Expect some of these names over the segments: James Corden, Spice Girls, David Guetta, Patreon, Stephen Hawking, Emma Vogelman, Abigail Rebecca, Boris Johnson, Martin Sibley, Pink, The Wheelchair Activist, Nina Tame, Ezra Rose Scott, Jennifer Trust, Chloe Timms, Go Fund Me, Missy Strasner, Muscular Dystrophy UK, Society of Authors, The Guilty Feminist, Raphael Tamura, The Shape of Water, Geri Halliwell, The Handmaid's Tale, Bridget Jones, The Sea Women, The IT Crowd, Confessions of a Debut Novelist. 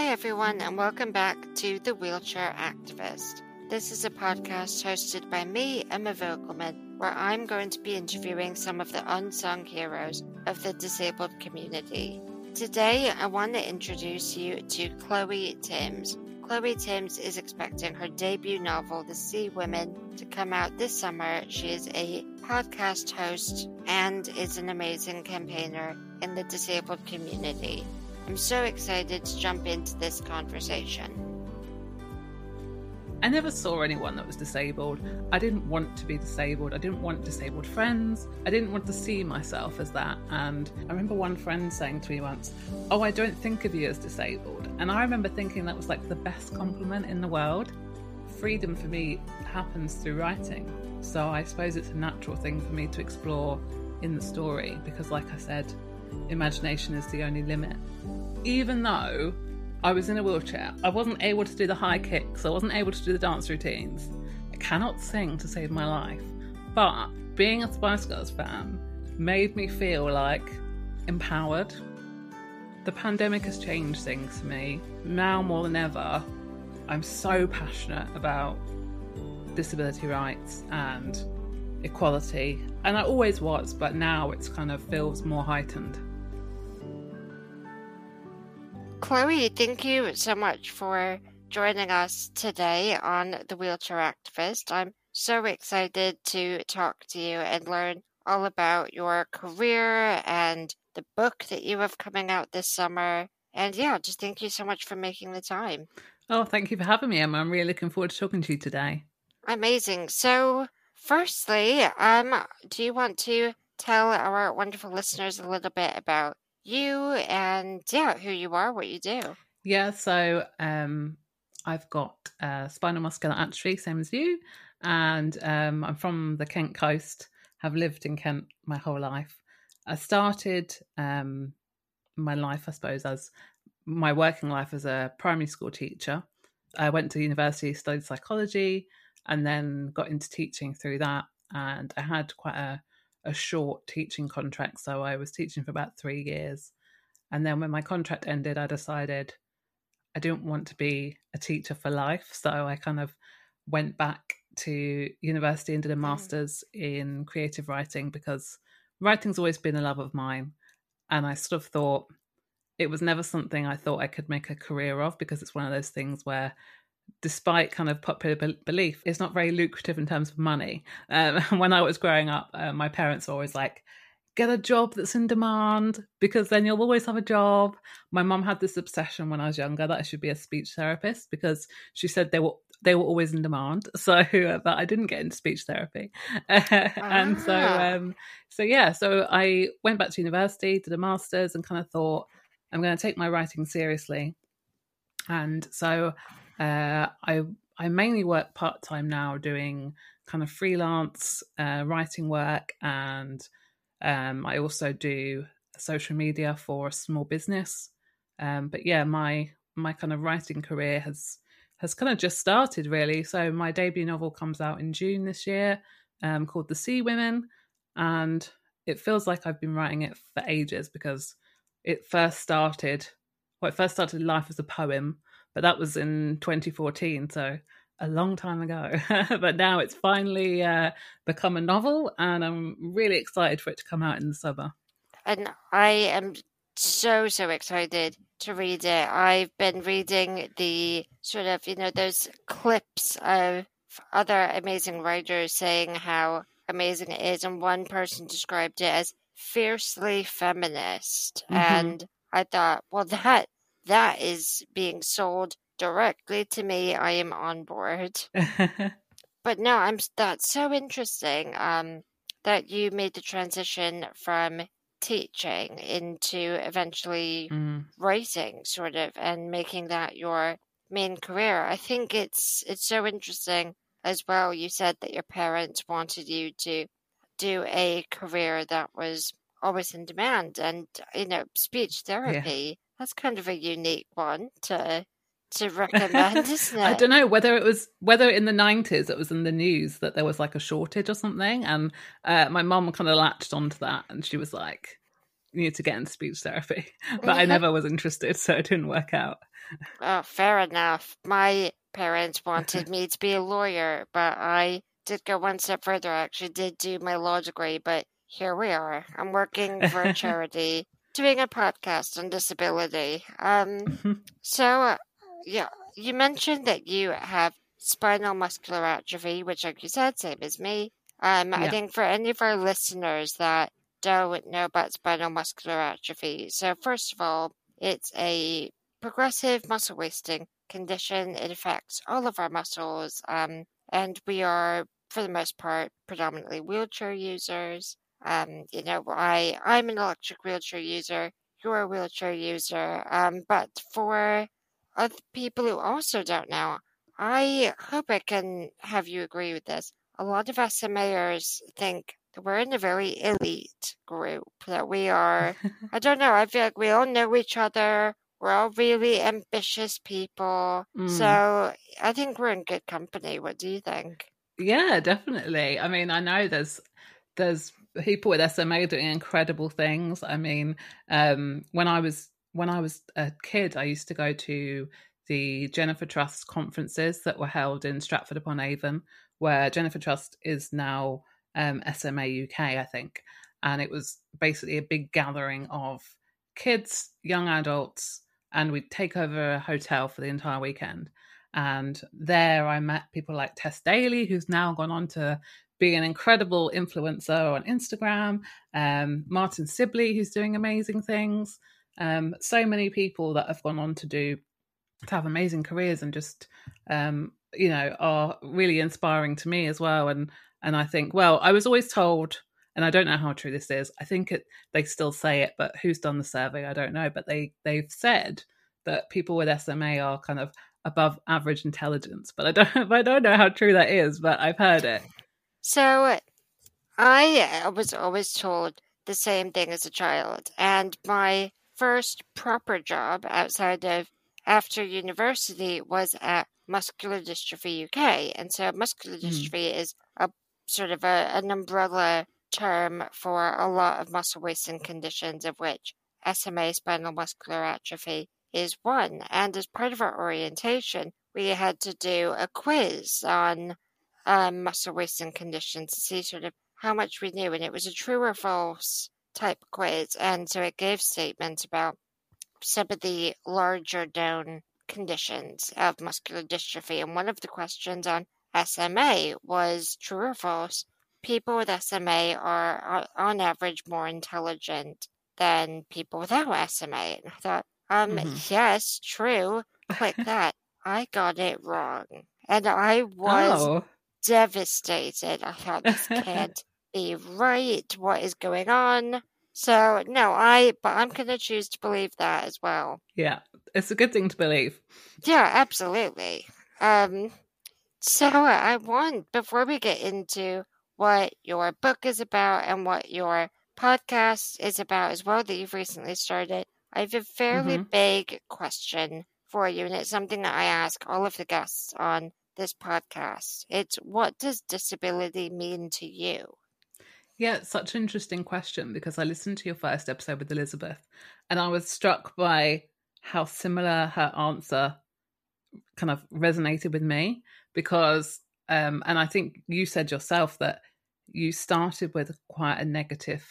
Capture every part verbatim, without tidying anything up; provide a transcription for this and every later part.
Hi everyone, and welcome back to The Wheelchair Activist. This is a podcast hosted by me, Emma Vogelman, where I'm going to be interviewing some of the unsung heroes of the disabled community. Today, I want to introduce you to Chloe Timms. Chloe Timms is expecting her debut novel, The Sea Women, to come out this summer. She is a podcast host and is an amazing campaigner in the disabled community. I'm so excited to jump into this conversation. I never saw anyone that was disabled. I didn't want to be disabled. I didn't want disabled friends. I didn't want to see myself as that. And I remember one friend saying to me once, "Oh, I don't think of you as disabled." And I remember thinking that was like the best compliment in the world. Freedom for me happens through writing. So I suppose it's a natural thing for me to explore in the story because, like I said, imagination is the only limit. Even though I was in a wheelchair, I wasn't able to do the high kicks, I wasn't able to do the dance routines, I cannot sing to save my life, but being a Spice Girls fan made me feel like empowered. The pandemic has changed things for me. Now more than ever, I'm so passionate about disability rights and equality, and I always was, but now it's kind of feels more heightened. Chloe, thank you so much for joining us today on The Wheelchair Activist. I'm so excited to talk to you and learn all about your career and the book that you have coming out this summer. And yeah, just thank you so much for making the time. Oh, thank you for having me, Emma. I'm really looking forward to talking to you today. Amazing. So firstly, um, do you want to tell our wonderful listeners a little bit about you and yeah, who you are, what you do? Yeah, so um, I've got uh, spinal muscular atrophy, same as you, and um, I'm from the Kent coast, have lived in Kent my whole life. I started um, my life, I suppose, as my working life as a primary school teacher. I went to university, studied psychology, and then got into teaching through that, and I had quite a a short teaching contract, so I was teaching for about three years, and then when my contract ended I decided I didn't want to be a teacher for life, so I kind of went back to university and did a master's mm. in creative writing, because writing's always been a love of mine, and I sort of thought it was never something I thought I could make a career of, because it's one of those things where, despite kind of popular be- belief, it's not very lucrative in terms of money. Um, when I was growing up, uh, my parents were always like, get a job that's in demand, because then you'll always have a job. My mum had this obsession when I was younger that I should be a speech therapist, because she said they were they were always in demand. So, but I didn't get into speech therapy. ah. And so, um, so yeah, so I went back to university, did a master's, and kind of thought, I'm going to take my writing seriously. And so Uh, I I mainly work part-time now, doing kind of freelance uh, writing work, and um, I also do social media for a small business. Um, but yeah, my my kind of writing career has has kind of just started, really. So my debut novel comes out in June this year, um, called The Sea Women, and it feels like I've been writing it for ages, because it first started, well, it first started life as a poem, but that was in twenty fourteen, so a long time ago. But now it's finally uh, become a novel, and I'm really excited for it to come out in the summer. And I am so, so excited to read it. I've been reading the sort of, you know, those clips of other amazing writers saying how amazing it is, and one person described it as fiercely feminist. Mm-hmm. And I thought, well, that That is being sold directly to me. I am on board. But no, I'm. That's so interesting um, that you made the transition from teaching into eventually mm. writing, sort of, and making that your main career. I think it's it's so interesting as well. You said that your parents wanted you to do a career that was always in demand, and you know, speech therapy. Yeah. That's kind of a unique one to to recommend, isn't it? I don't know whether it was whether in the nineties it was in the news that there was like a shortage or something, and uh, my mum kind of latched onto that, and she was like, need to get into speech therapy, but I never was interested, so it didn't work out. Oh, fair enough. My parents wanted me to be a lawyer, but I did go one step further. I actually did do my law degree, but here we are. I'm working for a charity, doing a podcast on disability. Um, so, uh, yeah, you mentioned that you have spinal muscular atrophy, which, like you said, same as me. Um, yeah. I think for any of our listeners that don't know about spinal muscular atrophy, so first of all, it's a progressive muscle wasting condition. It affects all of our muscles, um, and we are, for the most part, predominantly wheelchair users. Um, you know, I, I'm an electric wheelchair user, you're a wheelchair user, um, but for other people who also don't know, I hope I can have you agree with this. A lot of S M Ers think that we're in a very elite group, that we are, I don't know, I feel like we all know each other. We're all really ambitious people. Mm. So I think we're in good company. What do you think? Yeah, definitely. I mean, I know there's there's people with S M A doing incredible things. I mean, um, when I was when I was a kid, I used to go to the Jennifer Trust conferences that were held in Stratford-upon-Avon, where Jennifer Trust is now um, S M A U K, I think. And it was basically a big gathering of kids, young adults, and we'd take over a hotel for the entire weekend. And there I met people like Tess Daly, who's now gone on to be an incredible influencer on Instagram, um, Martin Sibley, who's doing amazing things, um, so many people that have gone on to do to have amazing careers and just, um, you know, are really inspiring to me as well. And and I think, well, I was always told, and I don't know how true this is, I think it, they still say it, but who's done the survey, I don't know, but they, they've said that people with S M A are kind of above average intelligence, but I don't, I don't know how true that is, but I've heard it. So I was always told the same thing as a child, and my first proper job outside of after university was at Muscular Dystrophy U K. And so muscular dystrophy mm. is a sort of a, an umbrella term for a lot of muscle wasting conditions, of which S M A, spinal muscular atrophy, is one. And as part of our orientation, we had to do a quiz on um, muscle wasting conditions to see sort of how much we knew. And it was a true or false type quiz. And so it gave statements about some of the larger known conditions of muscular dystrophy. And one of the questions on S M A was true or false. People with S M A are on average more intelligent than people without S M A. And I thought, um, mm-hmm. yes, true. Click that. I got it wrong. And I was oh. devastated. I thought, this can't be right. What is going on? So no, I but I'm going to choose to believe that as well. Yeah, it's a good thing to believe. Yeah, absolutely. Um, so I want, before we get into what your book is about and what your podcast is about as well that you've recently started, I have a fairly mm-hmm. big question for you, and it's something that I ask all of the guests on this podcast. It's, what does disability mean to you? Yeah, it's such an interesting question, because I listened to your first episode with Elizabeth and I was struck by how similar her answer kind of resonated with me, because, um, and I think you said yourself that you started with quite a negative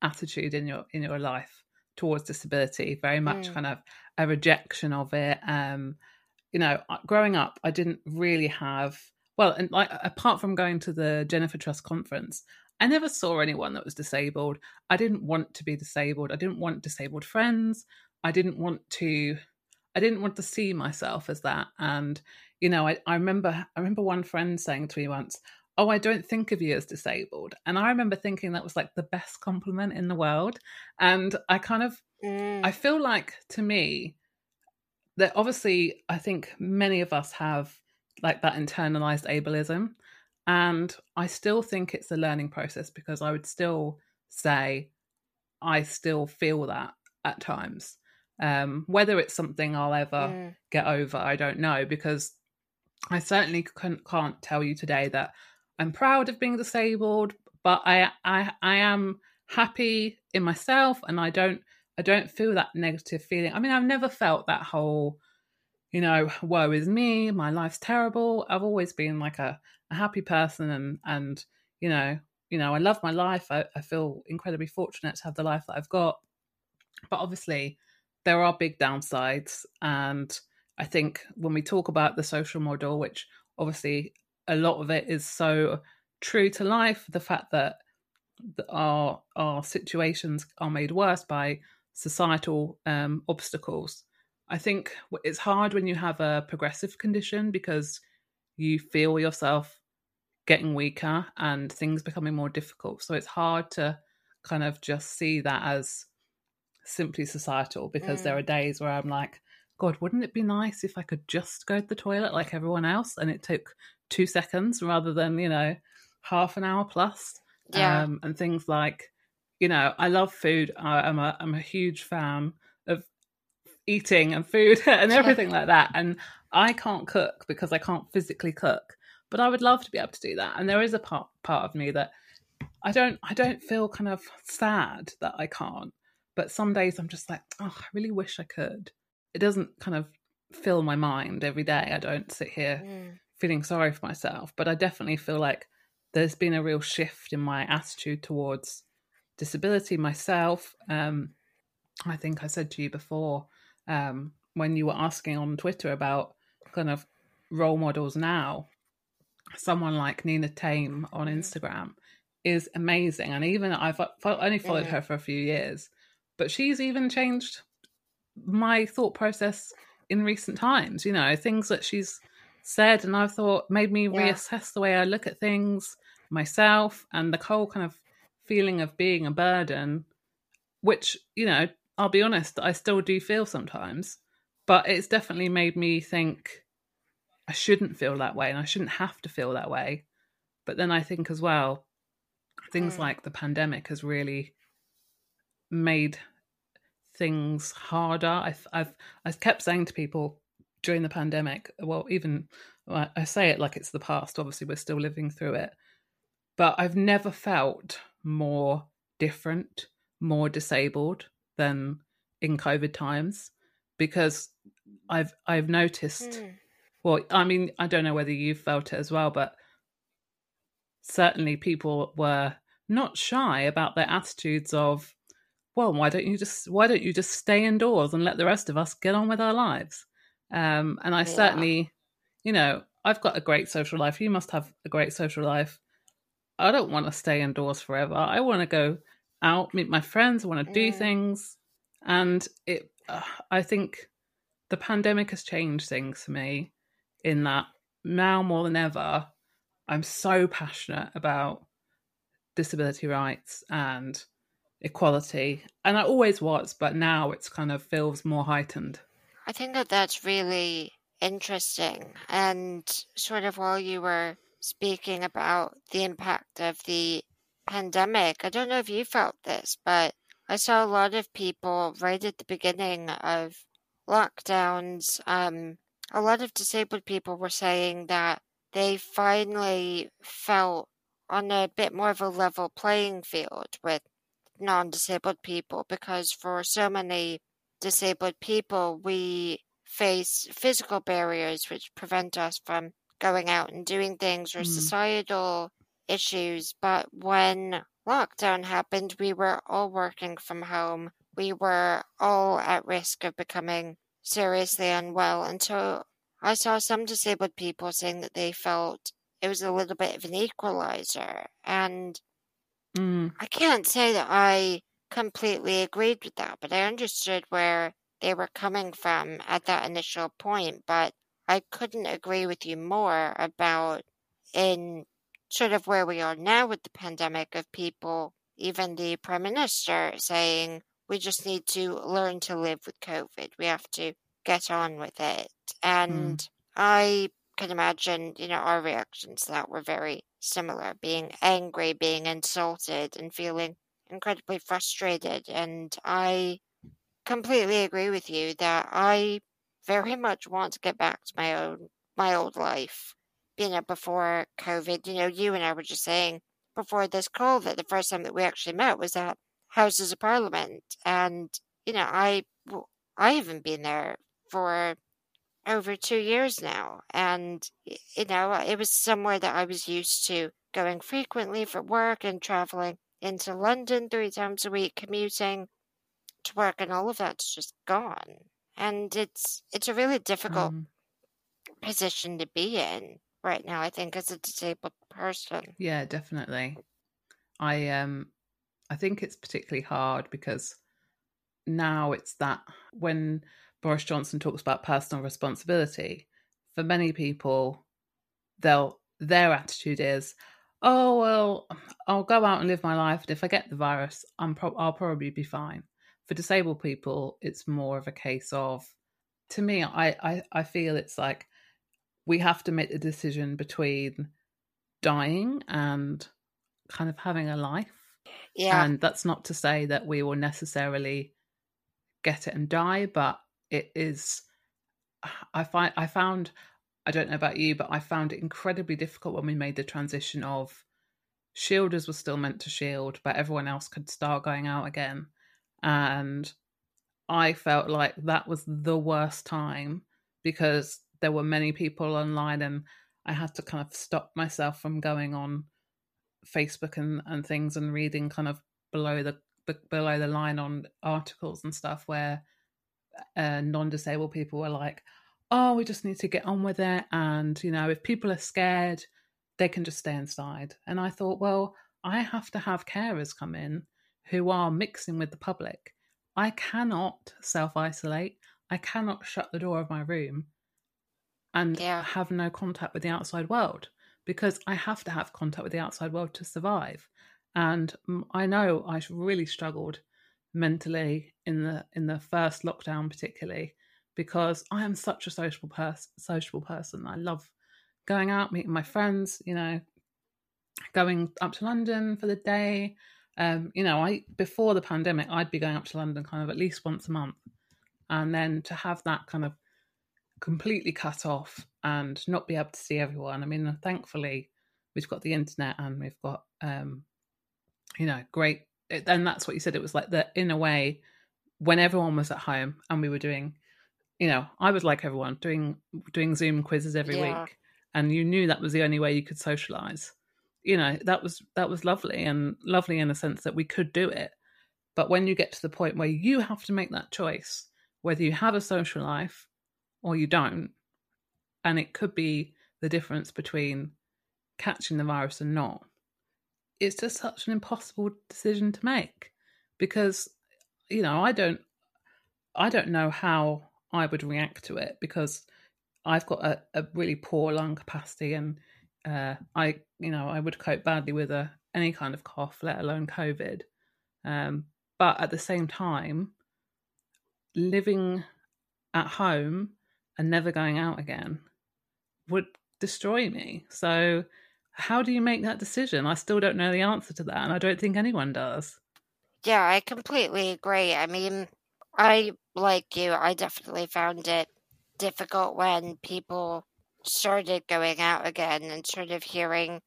attitude in your in your life towards disability, very much mm. kind of a rejection of it. Um, you know, growing up, I didn't really have, well, and like apart from going to the Jennifer Trust conference, I never saw anyone that was disabled. I didn't want to be disabled. I didn't want disabled friends. I didn't want to, I didn't want to see myself as that. And, you know, I, I remember, I remember one friend saying to me once, oh, I don't think of you as disabled. And I remember thinking that was like the best compliment in the world. And I kind of, mm. I feel like, to me, that obviously I think many of us have like that internalized ableism. And I still think it's a learning process, because I would still say I still feel that at times. Um, whether it's something I'll ever yeah. get over, I don't know, because I certainly can, can't tell you today that I'm proud of being disabled, but I I, I am happy in myself, and I don't I don't feel that negative feeling. I mean, I've never felt that whole, you know, woe is me, my life's terrible. I've always been like a, a happy person, and and you know, you know, I love my life. I, I feel incredibly fortunate to have the life that I've got. But obviously, there are big downsides, and I think when we talk about the social model, which obviously a lot of it is so true to life, the fact that our our situations are made worse by societal um, obstacles. I think it's hard when you have a progressive condition because you feel yourself getting weaker and things becoming more difficult. So it's hard to kind of just see that as simply societal, because mm. there are days where I'm like, God, wouldn't it be nice if I could just go to the toilet like everyone else and it took two seconds rather than, you know, half an hour plus. Yeah. Um, and things like, you know, I love food. I, I'm a I'm a huge fan of eating and food and everything like that. And I can't cook because I can't physically cook, but I would love to be able to do that. And there is a part part of me that I don't I don't feel kind of sad that I can't. But some days I'm just like, oh, I really wish I could. It doesn't kind of fill my mind every day. I don't sit here mm. feeling sorry for myself, but I definitely feel like there's been a real shift in my attitude towards disability myself. Um, I think I said to you before, um, when you were asking on Twitter about kind of role models now, someone like Nina Tame on Instagram is amazing. And even I've only followed mm-hmm. her for a few years, but she's even changed my thought process in recent times, you know, things that she's said and I've thought made me yeah. reassess the way I look at things myself, and the whole kind of feeling of being a burden, which, you know, I'll be honest, I still do feel sometimes, but it's definitely made me think I shouldn't feel that way and I shouldn't have to feel that way. But then I think as well, things mm. like the pandemic has really made things harder. I've, I've I've kept saying to people during the pandemic, well, even I say it like it's the past, obviously we're still living through it, but I've never felt more different, more disabled than in COVID times, because I've I've noticed, mm. well, I mean, I don't know whether you've felt it as well, but certainly people were not shy about their attitudes of, well, why don't you just why don't you just stay indoors and let the rest of us get on with our lives? Um, and I yeah. certainly, you know, I've got a great social life. You must have a great social life. I don't want to stay indoors forever. I want to go out, meet my friends. I want to do mm. things. And it, uh, I think the pandemic has changed things for me in that now more than ever, I'm so passionate about disability rights and equality, and I always was, but now it's kind of feels more heightened. I think that that's really interesting, and sort of while you were speaking about the impact of the pandemic, I don't know if you felt this, but I saw a lot of people right at the beginning of lockdowns, um, a lot of disabled people were saying that they finally felt on a bit more of a level playing field with non-disabled people, because for so many disabled people we face physical barriers which prevent us from going out and doing things, or mm. societal issues. But when lockdown happened, we were all working from home, we were all at risk of becoming seriously unwell, and so I saw some disabled people saying that they felt it was a little bit of an equalizer, and Mm. I can't say that I completely agreed with that, but I understood where they were coming from at that initial point. But I couldn't agree with you more about in sort of where we are now with the pandemic, of people, even the Prime Minister saying we just need to learn to live with COVID. We have to get on with it. And mm. I can imagine, you know, our reactions to that were very similar, being angry, being insulted, and feeling incredibly frustrated. And I completely agree with you that I very much want to get back to my own my old life, you know, before COVID. You know, you and I were just saying before this call that the first time that we actually met was at Houses of Parliament. And, you know, I, I haven't been there for over two years now. And, you know, it was somewhere that I was used to going frequently for work and traveling into London three times a week, commuting to work, and all of that's just gone. And it's it's a really difficult um, position to be in right now, I think, as a disabled person. Yeah, definitely. I um I think it's particularly hard because now it's that when Boris Johnson talks about personal responsibility, for many people, they'll their attitude is, oh, well, I'll go out and live my life, and if I get the virus, I'm pro- I'll probably be fine. For disabled people, it's more of a case of, to me, I, I, I feel it's like we have to make the decision between dying and kind of having a life. Yeah. And that's not to say that we will necessarily get it and die, but it is, I find, I found... I don't know about you, but I found it incredibly difficult when we made the transition of shielders were still meant to shield, but everyone else could start going out again. And I felt like that was the worst time because there were many people online and I had to kind of stop myself from going on Facebook and, and things and reading kind of below the below the line on articles and stuff where uh, non-disabled people were like, oh, we just need to get on with it. And, you know, if people are scared, they can just stay inside. And I thought, well, I have to have carers come in who are mixing with the public. I cannot self-isolate. I cannot shut the door of my room and yeah. have no contact with the outside world because I have to have contact with the outside world to survive. And I know I really struggled mentally in the in the first lockdown particularly, because I am such a sociable, pers- sociable person. I love going out, meeting my friends, you know, going up to London for the day. Um, you know, I before the pandemic, I'd be going up to London kind of at least once a month. And then to have that kind of completely cut off and not be able to see everyone. I mean, thankfully, we've got the internet and we've got, um, you know, great. And that's what you said. It was like that in a way when everyone was at home and we were doing... You know, I was like everyone doing doing Zoom quizzes every yeah. week, and you knew that was the only way you could socialise. You know, that was that was lovely and lovely in the sense that we could do it. But when you get to the point where you have to make that choice, whether you have a social life or you don't, and it could be the difference between catching the virus and not, it's just such an impossible decision to make because, you know, I don't I don't know how I would react to it because I've got a, a really poor lung capacity and uh, I, you know, I would cope badly with a, any kind of cough, let alone COVID. Um, but at the same time, living at home and never going out again would destroy me. So how do you make that decision? I still don't know the answer to that. And I don't think anyone does. Yeah, I completely agree. I mean, I, like you, I definitely found it difficult when people started going out again and sort of hearing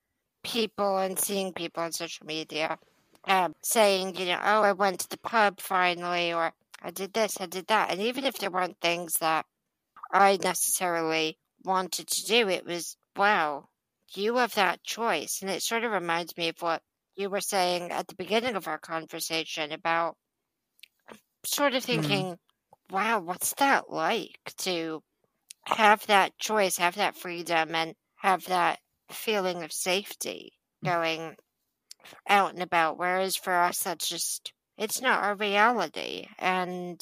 people and seeing people on social media um, saying, you know, oh, I went to the pub finally, or I did this, I did that. And even if there weren't things that I necessarily wanted to do, it was, wow, you have that choice. And it sort of reminds me of what you were saying at the beginning of our conversation about sort of thinking, mm. wow, what's that like to have that choice, have that freedom and have that feeling of safety going out and about. Whereas for us, that's just, it's not our reality. And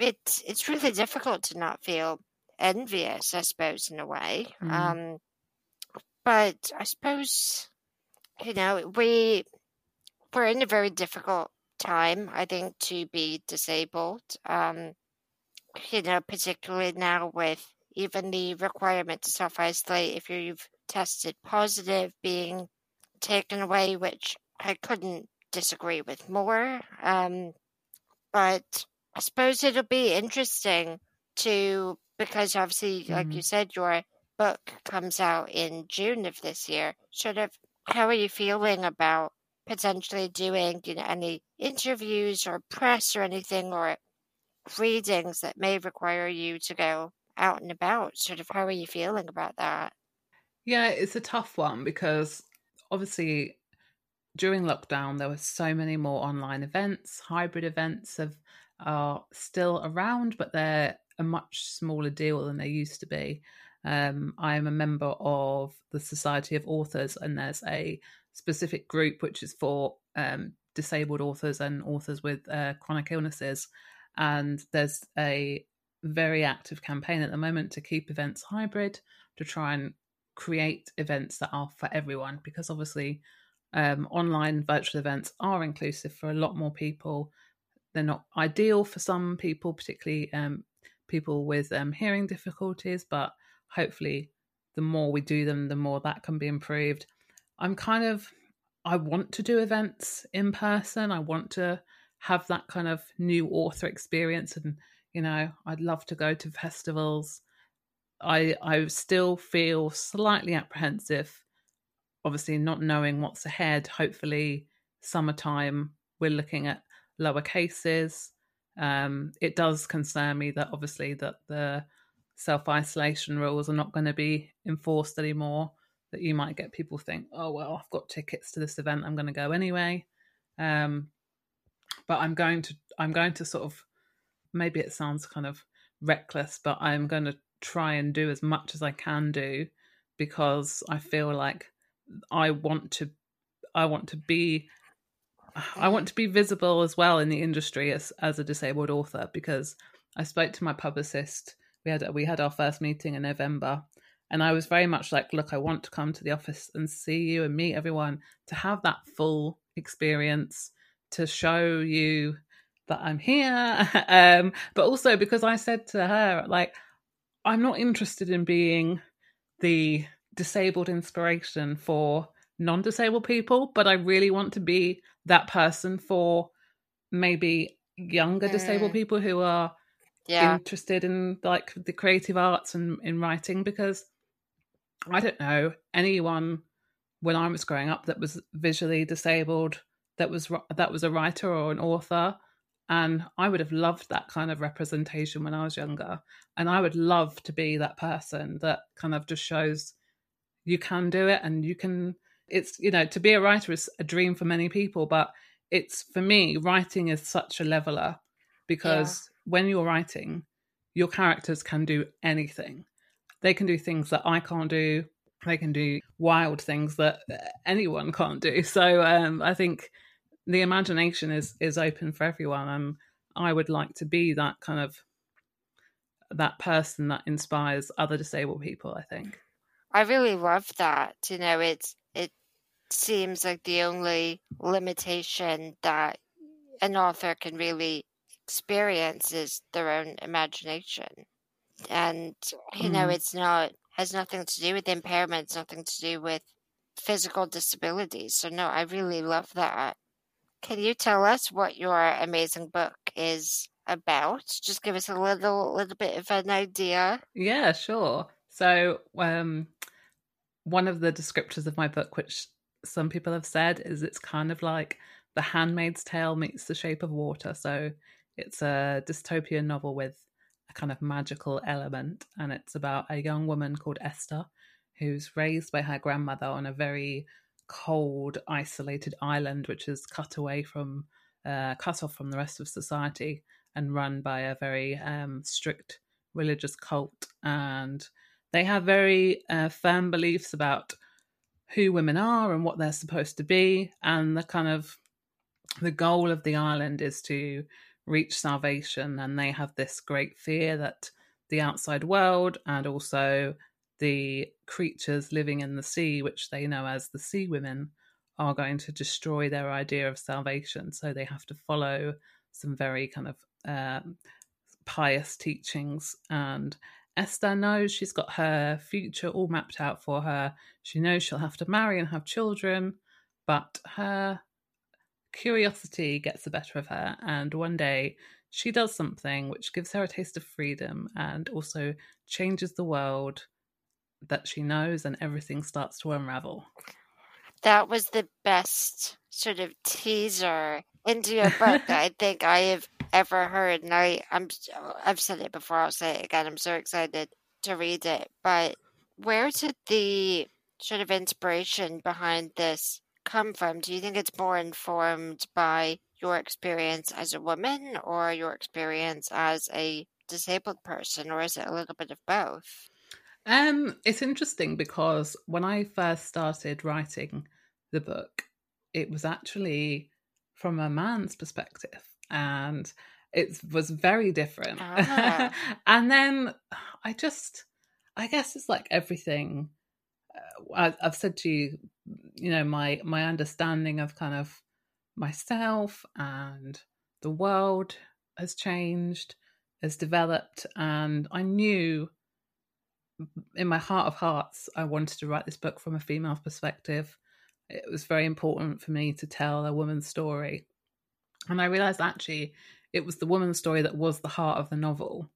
it's, it's really difficult to not feel envious, I suppose, in a way. Mm. Um, but I suppose, you know, we, we're in a very difficult time, I think, to be disabled, um, you know, particularly now with even the requirement to self-isolate if you've tested positive being taken away, which I couldn't disagree with more. Um, but I suppose it'll be interesting to, because obviously, mm-hmm. like you said, your book comes out in June of this year, sort of how are you feeling about potentially doing, you know, any interviews or press or anything, or readings that may require you to go out and about? Sort of, how are you feeling about that? Yeah, it's a tough one, because obviously during lockdown there were so many more online events. Hybrid events have, are still around, but they're a much smaller deal than they used to be. Um, I am a member of the Society of Authors, and there's a specific group which is for um, disabled authors and authors with uh, chronic illnesses. And there's a very active campaign at the moment to keep events hybrid, to try and create events that are for everyone, because obviously um, online virtual events are inclusive for a lot more people. They're not ideal for some people, particularly um, people with um, hearing difficulties, but hopefully the more we do them, the more that can be improved. I'm kind of, I want to do events in person. I want to have that kind of new author experience. And, you know, I'd love to go to festivals. I I still feel slightly apprehensive, obviously not knowing what's ahead. Hopefully summertime, we're looking at lower cases. Um, it does concern me that obviously that the self-isolation rules are not going to be enforced anymore, that you might get people think, oh, well, I've got tickets to this event, I'm going to go anyway. Um, but I'm going to, I'm going to sort of, maybe it sounds kind of reckless, but I'm going to try and do as much as I can do, because I feel like I want to, I want to be, I want to be visible as well in the industry as, as a disabled author, because I spoke to my publicist. We had, we had our first meeting in November, and I was very much like, look, I want to come to the office and see you and meet everyone, to have that full experience, to show you that I'm here. um, but also because I said to her, like, I'm not interested in being the disabled inspiration for non-disabled people, but I really want to be that person for maybe younger mm. disabled people who are yeah. interested in like the creative arts and in writing, because I don't know anyone when I was growing up that was visually disabled that was that was a writer or an author, and I would have loved that kind of representation when I was younger, and I would love to be that person that kind of just shows you can do it, and you can, it's, you know, to be a writer is a dream for many people, but it's, for me, writing is such a leveler, because yeah. when you're writing, your characters can do anything. They can do things that I can't do. They can do wild things that anyone can't do. So um, I think the imagination is is open for everyone, and I would like to be that kind of that person that inspires other disabled people. I think I really love that. You know, it's it seems like the only limitation that an author can really experience is their own imagination, and you mm. know, it's not has nothing to do with impairments, nothing to do with physical disabilities. So no, I really love that. Can you tell us what your amazing book is about? Just give us a little little bit of an idea. Yeah, sure. So um, one of the descriptors of my book, which some people have said, is it's kind of like The Handmaid's Tale meets The Shape of Water. So it's a dystopian novel with a kind of magical element, and it's about a young woman called Esther who's raised by her grandmother on a very cold, isolated island, which is cut away from, uh, cut off from the rest of society, and run by a very um, strict religious cult. And they have very uh, firm beliefs about who women are and what they're supposed to be. And the kind of the goal of the island is to reach salvation. And they have this great fear that the outside world, and also the creatures living in the sea, which they know as the Sea Women, are going to destroy their idea of salvation. So they have to follow some very kind of um, pious teachings. And Esther knows she's got her future all mapped out for her. She knows she'll have to marry and have children, but her curiosity gets the better of her. And one day she does something which gives her a taste of freedom and also changes the world that she knows, and everything starts to unravel. that was the best sort of teaser into your book I think I have ever heard. And I, I'm, I've said it before, I'll say it again, I'm so excited to read it. But where did the sort of inspiration behind this come from? Do you think it's more informed by your experience as a woman or your experience as a disabled person, or is it a little bit of both? Um, it's interesting because when I first started writing the book, it was actually from a man's perspective, and it was very different. Ah. And then I just, I guess it's like everything uh, I've said to you, you know, my, my understanding of kind of myself and the world has changed, has developed, and I knew in my heart of hearts I wanted to write this book from a female perspective. It was very important for me to tell a woman's story, and I realized actually it was the woman's story that was the heart of the novel.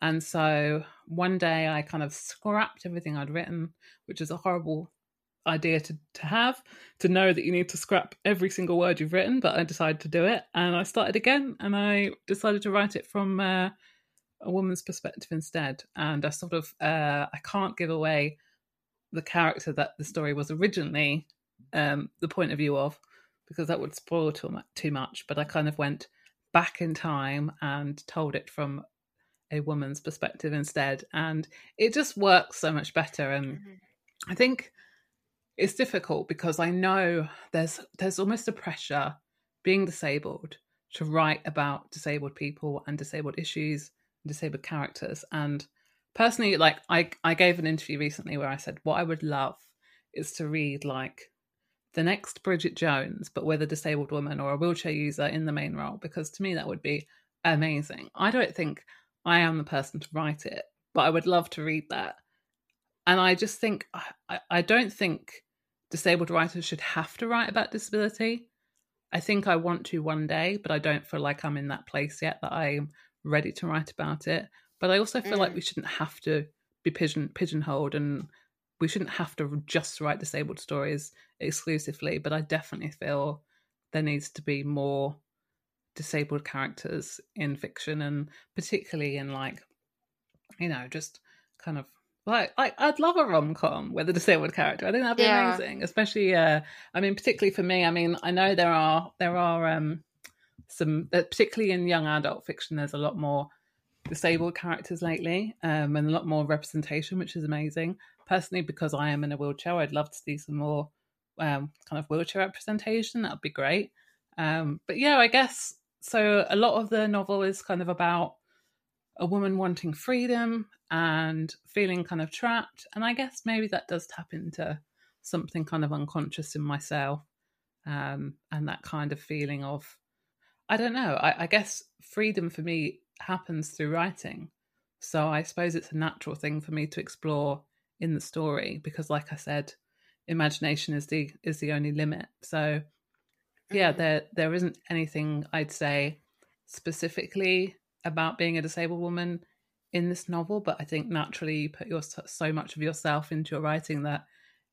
And so one day I kind of scrapped everything I'd written, which is a horrible idea to, to have, to know that you need to scrap every single word you've written, but I decided to do it, and I started again, and I decided to write it from uh, a woman's perspective instead. And I sort of uh, I can't give away the character that the story was originally um, the point of view of, because that would spoil too, too much, but I kind of went back in time and told it from a woman's perspective instead, and it just works so much better. And I think it's difficult because I know there's there's almost a pressure being disabled to write about disabled people and disabled issues and disabled characters. And personally, like I, I gave an interview recently where I said what I would love is to read like the next Bridget Jones, but with a disabled woman or a wheelchair user in the main role, because to me that would be amazing. I don't think I am the person to write it, but I would love to read that. And I just think I, I don't think disabled writers should have to write about disability. I think I want to one day, but I don't feel like I'm in that place yet that I'm ready to write about it. But I also feel mm. like we shouldn't have to be pigeon pigeonholed, and we shouldn't have to just write disabled stories exclusively. But I definitely feel there needs to be more disabled characters in fiction, and particularly in like, you know, just kind of Like, like, I'd love a rom-com with a disabled character. I think that'd be yeah. amazing, especially, uh, I mean, particularly for me. I mean, I know there are there are um, some, particularly in young adult fiction, there's a lot more disabled characters lately, um, and a lot more representation, which is amazing. Personally, because I am in a wheelchair, I'd love to see some more um, kind of wheelchair representation. That'd be great. Um, but yeah, I guess, so a lot of the novel is kind of about a woman wanting freedom and feeling kind of trapped. And I guess maybe that does tap into something kind of unconscious in myself, um, and that kind of feeling of, I don't know, I, I guess freedom for me happens through writing. So I suppose it's a natural thing for me to explore in the story, because like I said, imagination is the is the only limit. So yeah, there there isn't anything I'd say specifically about being a disabled woman in this novel, but I think naturally you put your, so much of yourself into your writing that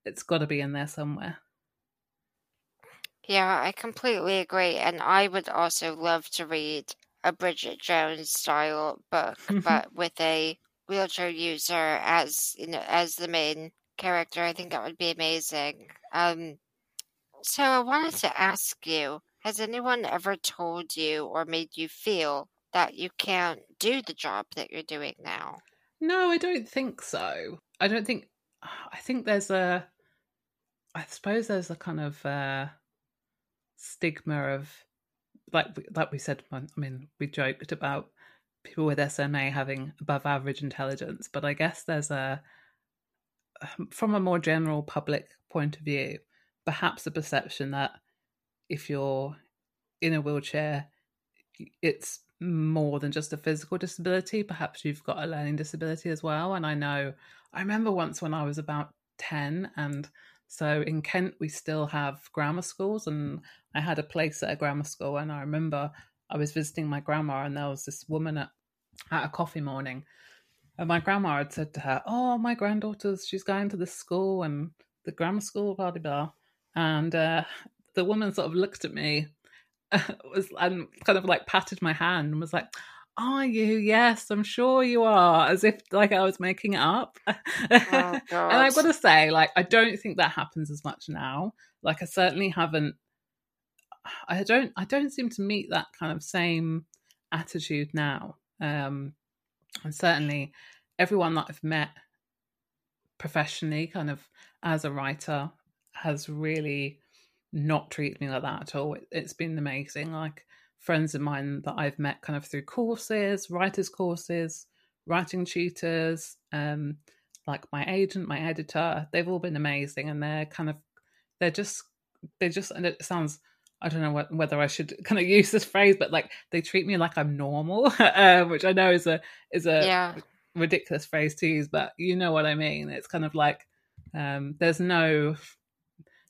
it's got to be in there somewhere. Yeah, I completely agree, and I would also love to read a Bridget Jones style book, but with a wheelchair user as, you know, as the main character. I think that would be amazing. Um, so I wanted to ask you: has anyone ever told you or made you feel that you can't do the job that you're doing now? No, I don't think so. I don't think, I think there's a, I suppose there's a kind of uh, stigma of, like, like we said, I mean, we joked about people with S M A having above average intelligence, but I guess there's a, from a more general public point of view, perhaps a perception that if you're in a wheelchair, it's more than just a physical disability. Perhaps you've got a learning disability as well. And I know, I remember once when I was about ten, and so in Kent we still have grammar schools, and I had a place at a grammar school, and I remember I was visiting my grandma, and there was this woman at, at a coffee morning, and my grandma had said to her, oh, my granddaughter's, she's going to this school and the grammar school, blah blah blah. And uh, the woman sort of looked at me uh, was and kind of like patted my hand and was like, "Are you? Yes, I'm sure you are," as if like I was making it up. Oh, and I've got to say, like, I don't think that happens as much now. Like, I certainly haven't. I don't. I don't seem to meet that kind of same attitude now. Um, and certainly, everyone that I've met professionally, kind of as a writer, has really not treated me like that at all. It, it's been amazing. Like, friends of mine that I've met kind of through courses, writers' courses, writing tutors, um, like my agent, my editor, they've all been amazing. And they're kind of, they're just, they just, and it sounds, I don't know what, whether I should kind of use this phrase, but like they treat me like I'm normal, uh, which I know is a, is a yeah. ridiculous phrase to use, but you know what I mean? It's kind of like, um, there's no,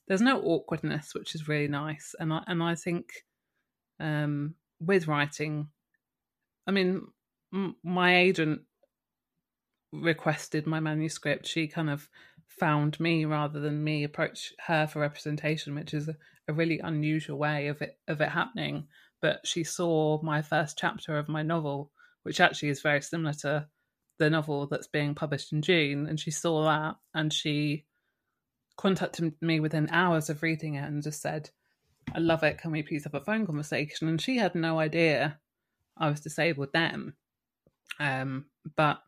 there's no awkwardness, which is really nice. And I, and I think, um with writing, I mean, m- my agent requested my manuscript. She kind of found me rather than me approach her for representation, which is a, a really unusual way of it of it happening. But she saw my first chapter of my novel, which actually is very similar to the novel that's being published in June, and she saw that and she contacted me within hours of reading it and just said, "I love it. Can we please have a phone conversation?" And she had no idea I was disabled then. Um, but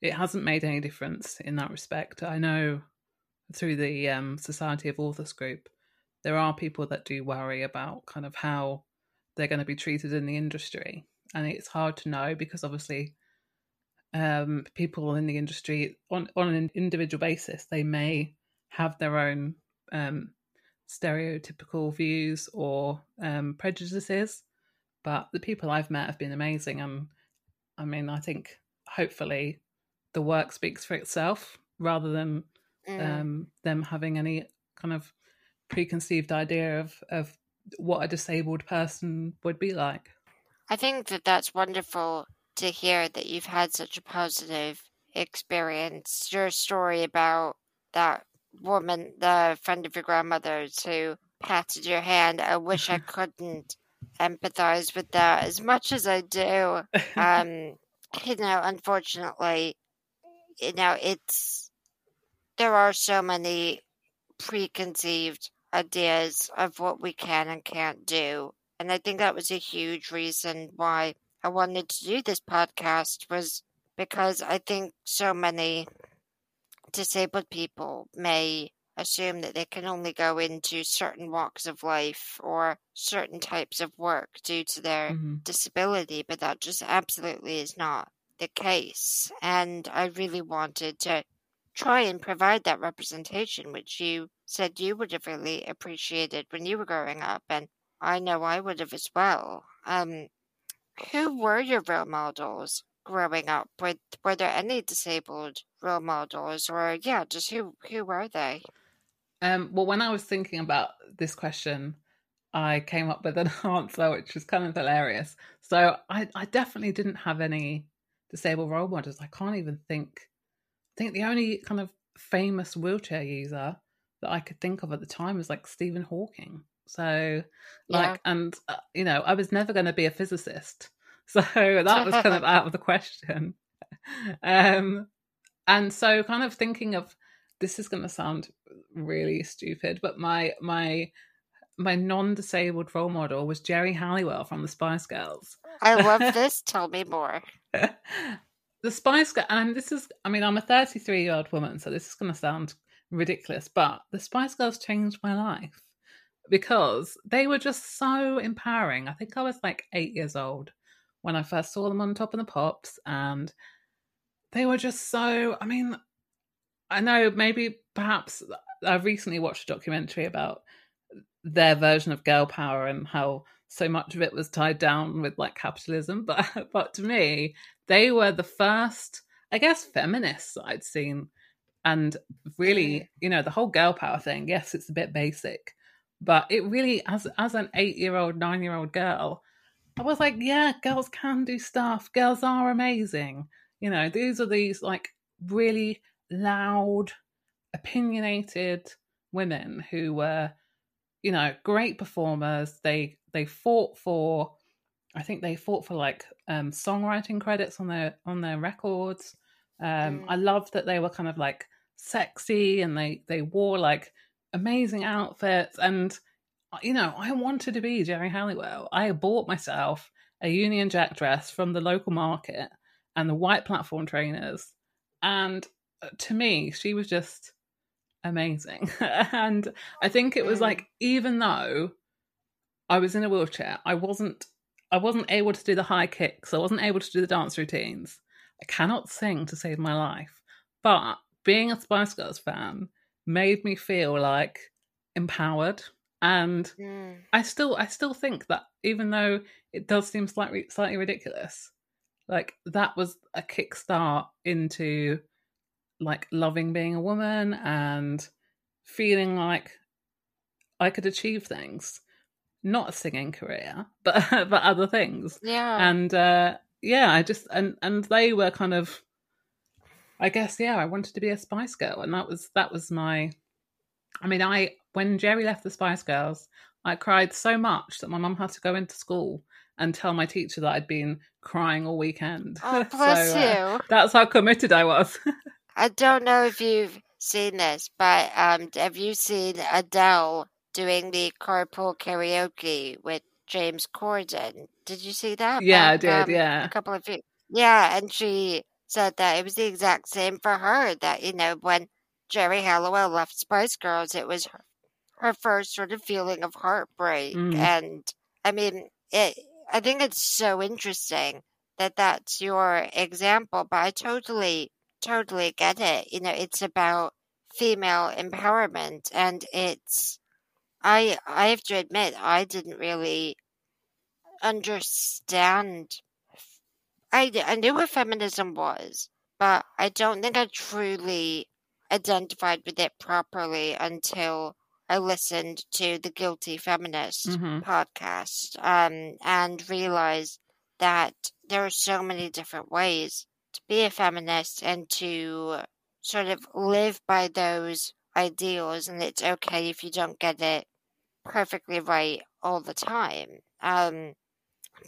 it hasn't made any difference in that respect. I know through the um, Society of Authors group, there are people that do worry about kind of how they're going to be treated in the industry. And it's hard to know because obviously um, people in the industry on, on an individual basis, they may have their own um stereotypical views or um, prejudices, but the people I've met have been amazing. And I mean, I think hopefully the work speaks for itself rather than mm. um, them having any kind of preconceived idea of, of what a disabled person would be like. I think that that's wonderful to hear that you've had such a positive experience. Your story about that woman, the friend of your grandmother's who patted your hand, I wish I couldn't empathize with that as much as I do. Um, you know, unfortunately, you know, it's, there are so many preconceived ideas of what we can and can't do. And I think that was a huge reason why I wanted to do this podcast, was because I think so many disabled people may assume that they can only go into certain walks of life or certain types of work due to their mm-hmm. disability, but that just absolutely is not the case. And I really wanted to try and provide that representation, which you said you would have really appreciated when you were growing up, and I know I would have as well. Um, who were your role models growing up? Were, were there any disabled role models, or yeah, just who who were they? Um, well, when I was thinking about this question, I came up with an answer which was kind of hilarious. So I, I definitely didn't have any disabled role models. I can't even think. I think the only kind of famous wheelchair user that I could think of at the time was like Stephen Hawking. So like, yeah. and uh, you know, I was never going to be a physicist. So that was kind of out of the question. Um, and so kind of thinking of, this is going to sound really stupid, but my my my non-disabled role model was Geri Halliwell from the Spice Girls. I love this. Tell me more. The Spice Girls, and this is, I mean, I'm a thirty-three-year-old woman, so this is going to sound ridiculous, but the Spice Girls changed my life because they were just so empowering. I think I was like eight years old when I first saw them on Top of the Pops, and they were just so, I mean, I know maybe perhaps I recently watched a documentary about their version of girl power and how so much of it was tied down with like capitalism. But, but to me, they were the first, I guess, feminists I'd seen. And really, you know, the whole girl power thing, yes, it's a bit basic, but it really, as as an eight-year-old, nine-year-old girl, I was like, yeah, girls can do stuff. Girls are amazing. You know, these are these like really loud, opinionated women who were you know, great performers. They they fought for, I think they fought for like um, songwriting credits on their on their records. Um, mm. I love that they were kind of like sexy, and they they wore like amazing outfits. And you know, I wanted to be Geri Halliwell. I bought myself a Union Jack dress from the local market and the white platform trainers, and to me, she was just amazing. And I think it was like, even though I was in a wheelchair, I wasn't I wasn't able to do the high kicks, I wasn't able to do the dance routines, I cannot sing to save my life, but being a Spice Girls fan made me feel like empowered. And mm. I still I still think that, even though it does seem slightly slightly ridiculous, like that was a kickstart into like loving being a woman and feeling like I could achieve things, not a singing career, but but other things. Yeah. And uh, yeah, I just and and they were kind of, I guess, yeah, I wanted to be a Spice Girl, and that was that was my. I mean, I when Geri left the Spice Girls, I cried so much that my mum had to go into school and tell my teacher that I'd been crying all weekend. Oh, bless so, uh, you! That's how committed I was. I don't know if you've seen this, but um, have you seen Adele doing the carpool karaoke with James Corden? Did you see that? Yeah, um, I did. Um, yeah, a couple of you. Yeah, and she said that it was the exact same for her. That, you know, when Geri Halliwell left Spice Girls, it was her, her first sort of feeling of heartbreak. Mm. And I mean, it, I think it's so interesting that that's your example, but I totally, totally get it. You know, it's about female empowerment, and it's, I, I have to admit, I didn't really understand. I, I knew what feminism was, but I don't think I truly identified with it properly until I listened to the Guilty Feminist mm-hmm. podcast um, and realized that there are so many different ways to be a feminist and to sort of live by those ideals, and it's okay if you don't get it perfectly right all the time. Um,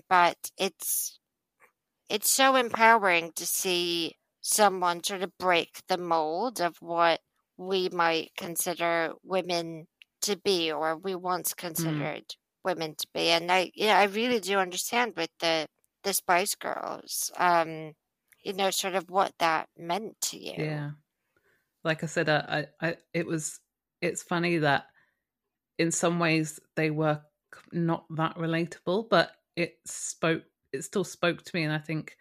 but it's it's so empowering to see someone sort of break the mold of what we might consider women to be, or we once considered mm. women to be. And I, you know, I really do understand with the the Spice Girls, um, you know, sort of what that meant to you. Yeah, like I said, I, I, it was. It's funny that in some ways they were not that relatable, but it spoke. It still spoke to me, and I think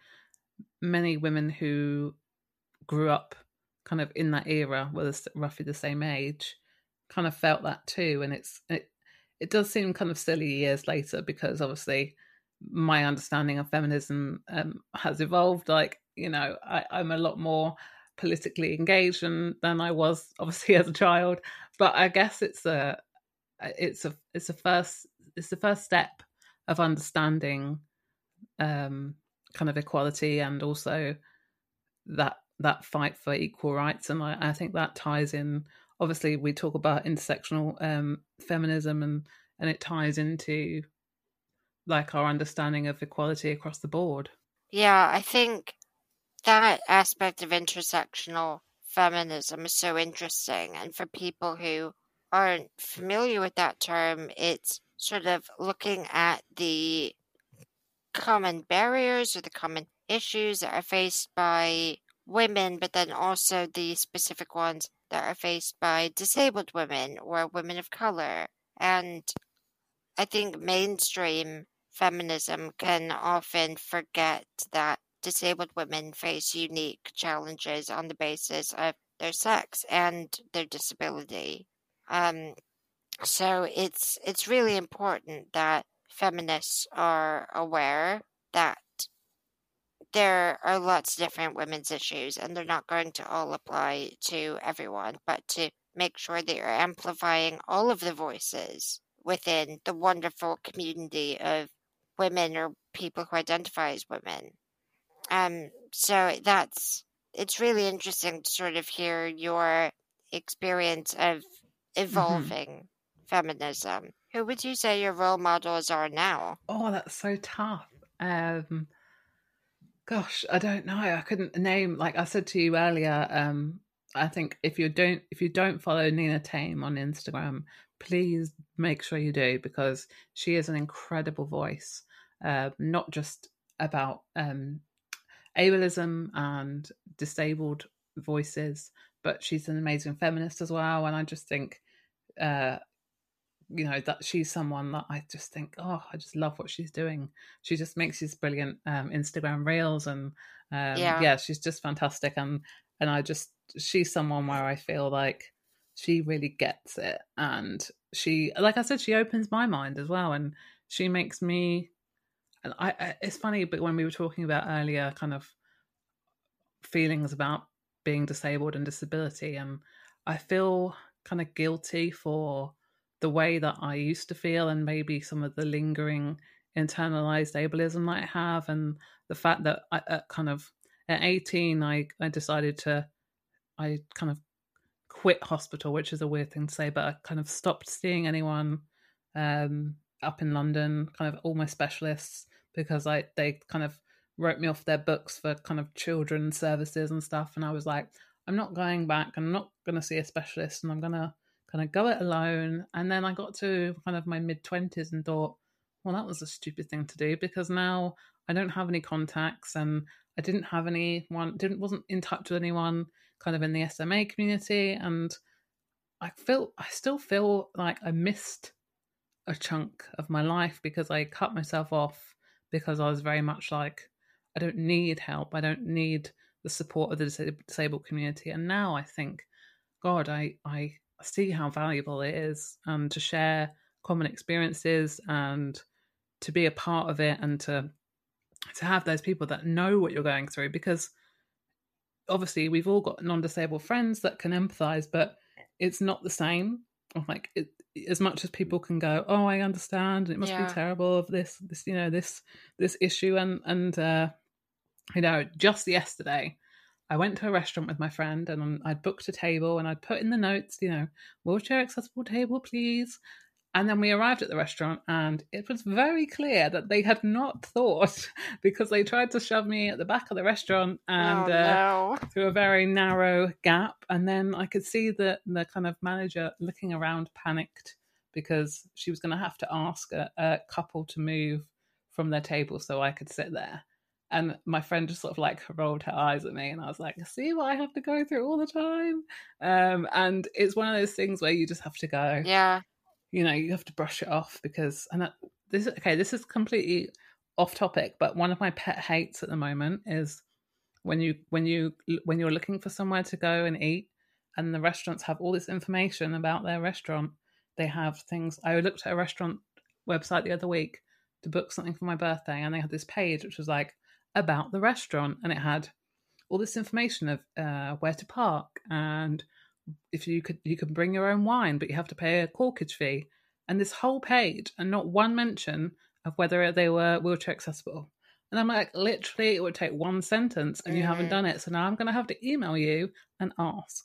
many women who grew up kind of in that era, were roughly the same age, kind of felt that too. And it's it, it does seem kind of silly years later, because obviously my understanding of feminism um, has evolved. Like, you know, I, I'm a lot more politically engaged than, than I was obviously as a child. But I guess it's a it's a it's a first it's the first step of understanding um kind of equality, and also that that fight for equal rights. And I, I think that ties in, obviously we talk about intersectional um, feminism, and, and it ties into like our understanding of equality across the board. Yeah, I think that aspect of intersectional feminism is so interesting. And for people who aren't familiar with that term, it's sort of looking at the common barriers or the common issues that are faced by women, but then also the specific ones that are faced by disabled women or women of color. And I think mainstream feminism can often forget that disabled women face unique challenges on the basis of their sex and their disability. Um, so it's it's really important that feminists are aware that there are lots of different women's issues, and they're not going to all apply to everyone, but to make sure that you're amplifying all of the voices within the wonderful community of women or people who identify as women. Um, so that's, it's really interesting to sort of hear your experience of evolving mm-hmm. feminism. Who would you say your role models are now? Oh, that's so tough. Um, gosh, I don't know. I couldn't name, like I said to you earlier, um, I think if you don't if you don't follow Nina Tame on Instagram, please make sure you do, because she is an incredible voice, uh, not just about um, ableism and disabled voices, but she's an amazing feminist as well. And I just think, uh, you know, that she's someone that I just think, oh, I just love what she's doing. She just makes these brilliant um, Instagram reels, and um, yeah. yeah, she's just fantastic. And and I just, she's someone where I feel like she really gets it. And she, like I said, she opens my mind as well. And she makes me, and I, I it's funny, but when we were talking about earlier kind of feelings about being disabled and disability, and um, I feel kind of guilty for the way that I used to feel, and maybe some of the lingering internalized ableism that I have, and the fact that I, at kind of at eighteen, I, I decided to, I kind of quit hospital, which is a weird thing to say, but I kind of stopped seeing anyone um, up in London, kind of all my specialists, because I they kind of wrote me off their books for kind of children's services and stuff. And I was like, I'm not going back. I'm not going to see a specialist, and I'm going to kind of go it alone. And then I got to kind of my mid-twenties and thought, well, that was a stupid thing to do, because now I don't have any contacts, and I didn't have anyone, didn't, wasn't in touch with anyone kind of in the S M A community. And I feel, I still feel like I missed a chunk of my life, because I cut myself off, because I was very much like, I don't need help. I don't need the support of the disabled community. And now I think, God, I, I see how valuable it is um, to share common experiences and to be a part of it, and to, to have those people that know what you're going through, because obviously we've all got non-disabled friends that can empathize, but it's not the same. Like it, as much as people can go, oh, I understand, and it must yeah. be terrible of this, this, you know, this, this issue. And, and, uh, you know, just yesterday I went to a restaurant with my friend, and I'd booked a table, and I'd put in the notes, you know, wheelchair accessible table, please. And then we arrived at the restaurant, and it was very clear that they had not thought, because they tried to shove me at the back of the restaurant and oh, no. uh, through a very narrow gap. And then I could see the, the kind of manager looking around panicked, because she was going to have to ask a, a couple to move from their table so I could sit there. And my friend just sort of like rolled her eyes at me, and I was like, see what I have to go through all the time? Um, and it's one of those things where you just have to go. Yeah. You know, you have to brush it off, because, and that, this is, okay, this is completely off topic, but one of my pet hates at the moment is when you, when you, when you're looking for somewhere to go and eat, and the restaurants have all this information about their restaurant. They have things, I looked at a restaurant website the other week to book something for my birthday, and they had this page, which was like about the restaurant. And it had all this information of uh, where to park, and if you could you can bring your own wine, but you have to pay a corkage fee, and this whole page, and not one mention of whether they were wheelchair accessible. And I'm like, literally it would take one sentence, and you mm. haven't done it, so now I'm gonna have to email you and ask.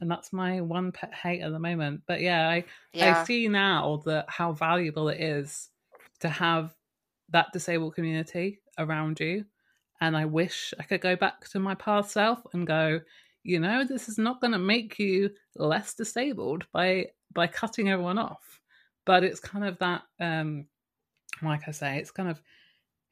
And that's my one pet hate at the moment. But yeah I yeah. I see now that how valuable it is to have that disabled community around you, and I wish I could go back to my past self and go, you know, this is not going to make you less disabled by by cutting everyone off. But it's kind of that, um, like I say, it's kind of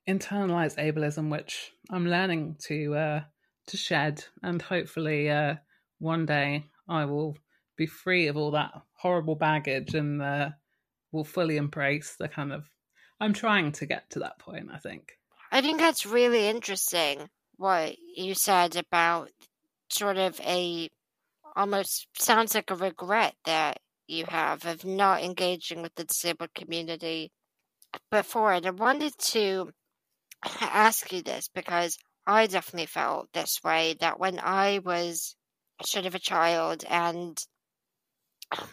internalized ableism, which I'm learning to uh, to shed. And hopefully uh, one day I will be free of all that horrible baggage, and uh, will fully embrace the kind of, I'm trying to get to that point, I think. I think that's really interesting what you said about sort of a, almost sounds like a regret that you have of not engaging with the disabled community before. And I wanted to ask you this, because I definitely felt this way, that when I was sort of a child and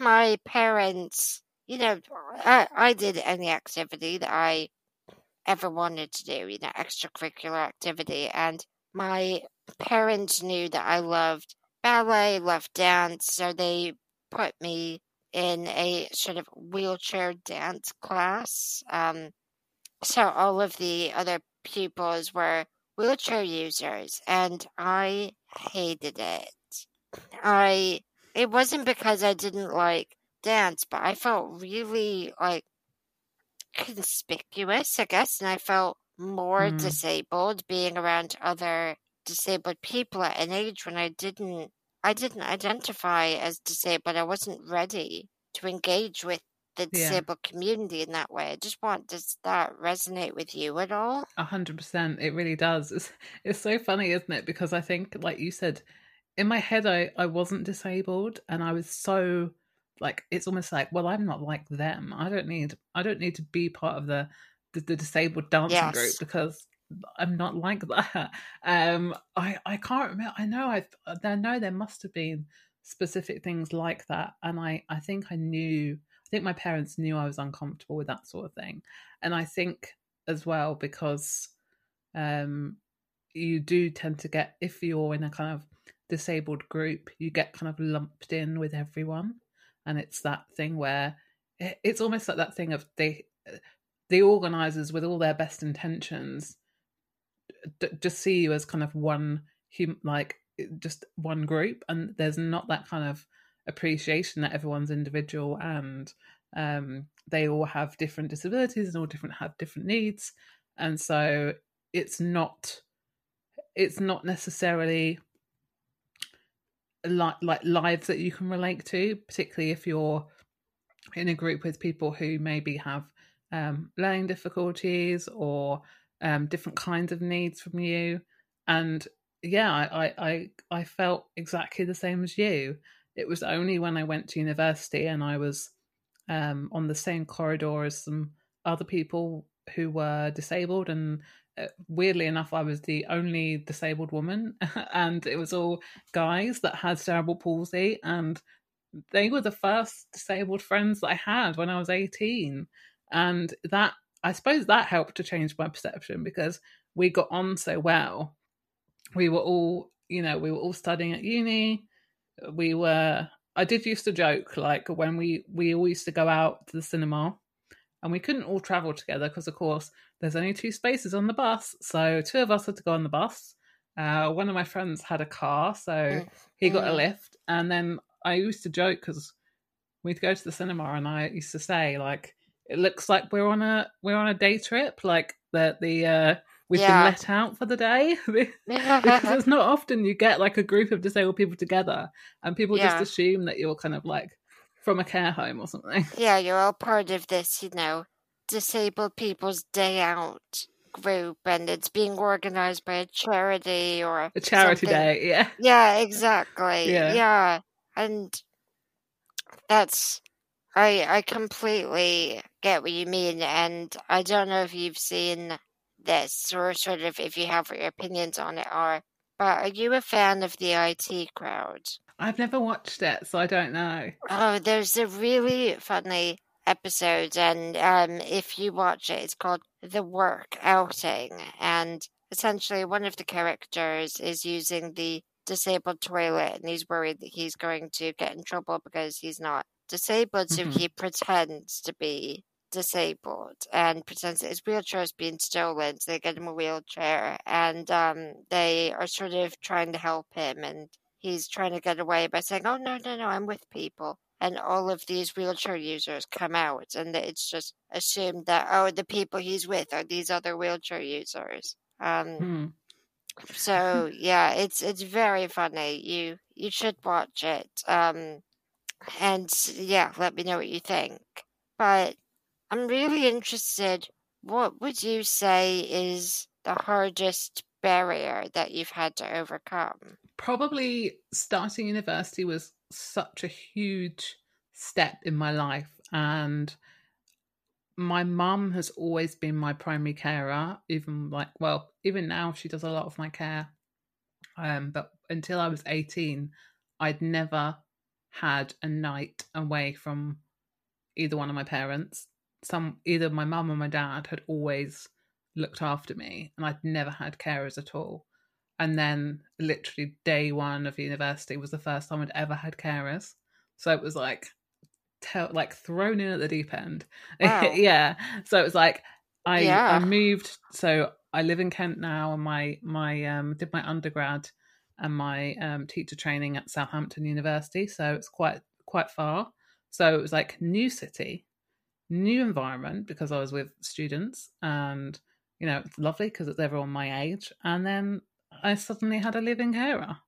my parents, you know, I, I did any activity that I ever wanted to do, you know, extracurricular activity, and my parents knew that I loved ballet, loved dance, so they put me in a sort of wheelchair dance class. Um, so all of the other pupils were wheelchair users, and I hated it. I it wasn't because I didn't like dance, but I felt really like conspicuous, I guess, and I felt more mm. disabled being around other disabled people at an age when I didn't I didn't identify as disabled. I wasn't ready to engage with the disabled yeah. community in that way. I just want, does that resonate with you at all? A hundred percent. It really does. It's, it's so funny, isn't it? Because I think, like you said, in my head, I, I wasn't disabled, and I was so like, it's almost like, well, I'm not like them. I don't need, I don't need to be part of the, the, the disabled dancing yes. group because I'm not like that. Um, I, I can't remember. I know I've, I know there must have been specific things like that. And I, I think I knew, I think my parents knew I was uncomfortable with that sort of thing. And I think as well, because um, you do tend to get, if you're in a kind of disabled group, you get kind of lumped in with everyone. And it's that thing where it's almost like that thing of they, the organisers with all their best intentions D- just see you as kind of one hum- like just one group, and there's not that kind of appreciation that everyone's individual, and um they all have different disabilities and all different have different needs, and so it's not it's not necessarily like like lives that you can relate to, particularly if you're in a group with people who maybe have um learning difficulties or Um, different kinds of needs from you. And yeah, I, I I felt exactly the same as you. It was only when I went to university and I was um, on the same corridor as some other people who were disabled, and uh, weirdly enough I was the only disabled woman and it was all guys that had cerebral palsy, and they were the first disabled friends that I had when I was eighteen, and that I suppose that helped to change my perception because we got on so well. We were all, you know, we were all studying at uni. We were, I did used to joke, like when we, we all used to go out to the cinema and we couldn't all travel together because, of course, there's only two spaces on the bus. So two of us had to go on the bus. Uh, one of my friends had a car, so he got a lift. And then I used to joke because we'd go to the cinema and I used to say, like, it looks like we're on a we're on a day trip, like the the uh, we've yeah. been let out for the day. Because it's not often you get like a group of disabled people together, and people yeah. just assume that you're kind of like from a care home or something. Yeah, you're all part of this, you know, disabled people's day out group, and it's being organised by a charity or a charity something. Day. Yeah, yeah, exactly. Yeah, yeah. And that's. I, I completely get what you mean, and I don't know if you've seen this or sort of if you have what your opinions on it are, but are you a fan of The I T Crowd? I've never watched it, so I don't know. Oh, there's a really funny episode, and um, if you watch it, it's called The Work Outing, and essentially one of the characters is using the disabled toilet, and he's worried that he's going to get in trouble because he's not disabled, so mm-hmm. he pretends to be disabled and pretends that his wheelchair has been stolen, so they get him a wheelchair, and um, they are sort of trying to help him, and he's trying to get away by saying, oh no no no I'm with people, and all of these wheelchair users come out, and it's just assumed that oh the people he's with are these other wheelchair users. um mm. So yeah, it's it's very funny. You you should watch it. um And yeah, let me know what you think. But I'm really interested, what would you say is the hardest barrier that you've had to overcome? Probably starting university was such a huge step in my life. And my mum has always been my primary carer, even like, well, even now she does a lot of my care. Um, but until I was eighteen, I'd never had a night away from either one of my parents. Some either my mum or my dad had always looked after me, and I'd never had carers at all. And then literally day one of university was the first time I'd ever had carers. So it was like tell, like thrown in at the deep end. Wow. Yeah. So it was like I, yeah. I moved. So I live in Kent now, and my my um did my undergrad and my um teacher training at Southampton University. So it's quite quite far. So it was like new city, new environment, because I was with students, and you know it's lovely because it's everyone my age. And then I suddenly had a living carer,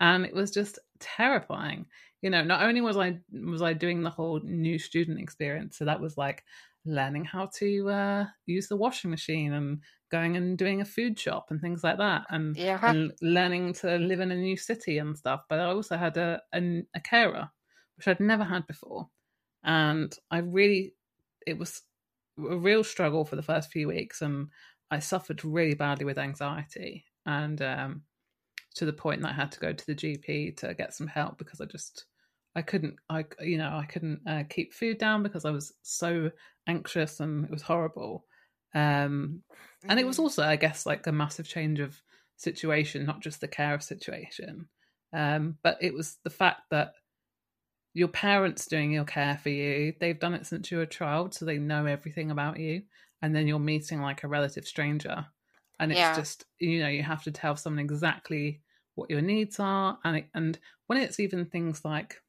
and it was just terrifying. You know, not only was I was I doing the whole new student experience, so that was like learning how to uh, use the washing machine and going and doing a food shop and things like that, and, yeah. and learning to live in a new city and stuff. But I also had a, a a carer, which I'd never had before, and I really it was a real struggle for the first few weeks, and I suffered really badly with anxiety. And um, to the point that I had to go to the G P to get some help because I just, I couldn't, I you know, I couldn't uh, keep food down because I was so anxious, and it was horrible. Um, and it was also, I guess, like a massive change of situation, not just the carer situation. Um, but it was the fact that your parents doing your care for you, they've done it since you were a child, so they know everything about you. And then you're meeting like a relative stranger. And it's yeah. just, you know, you have to tell someone exactly what your needs are. And it, and when it's even things like,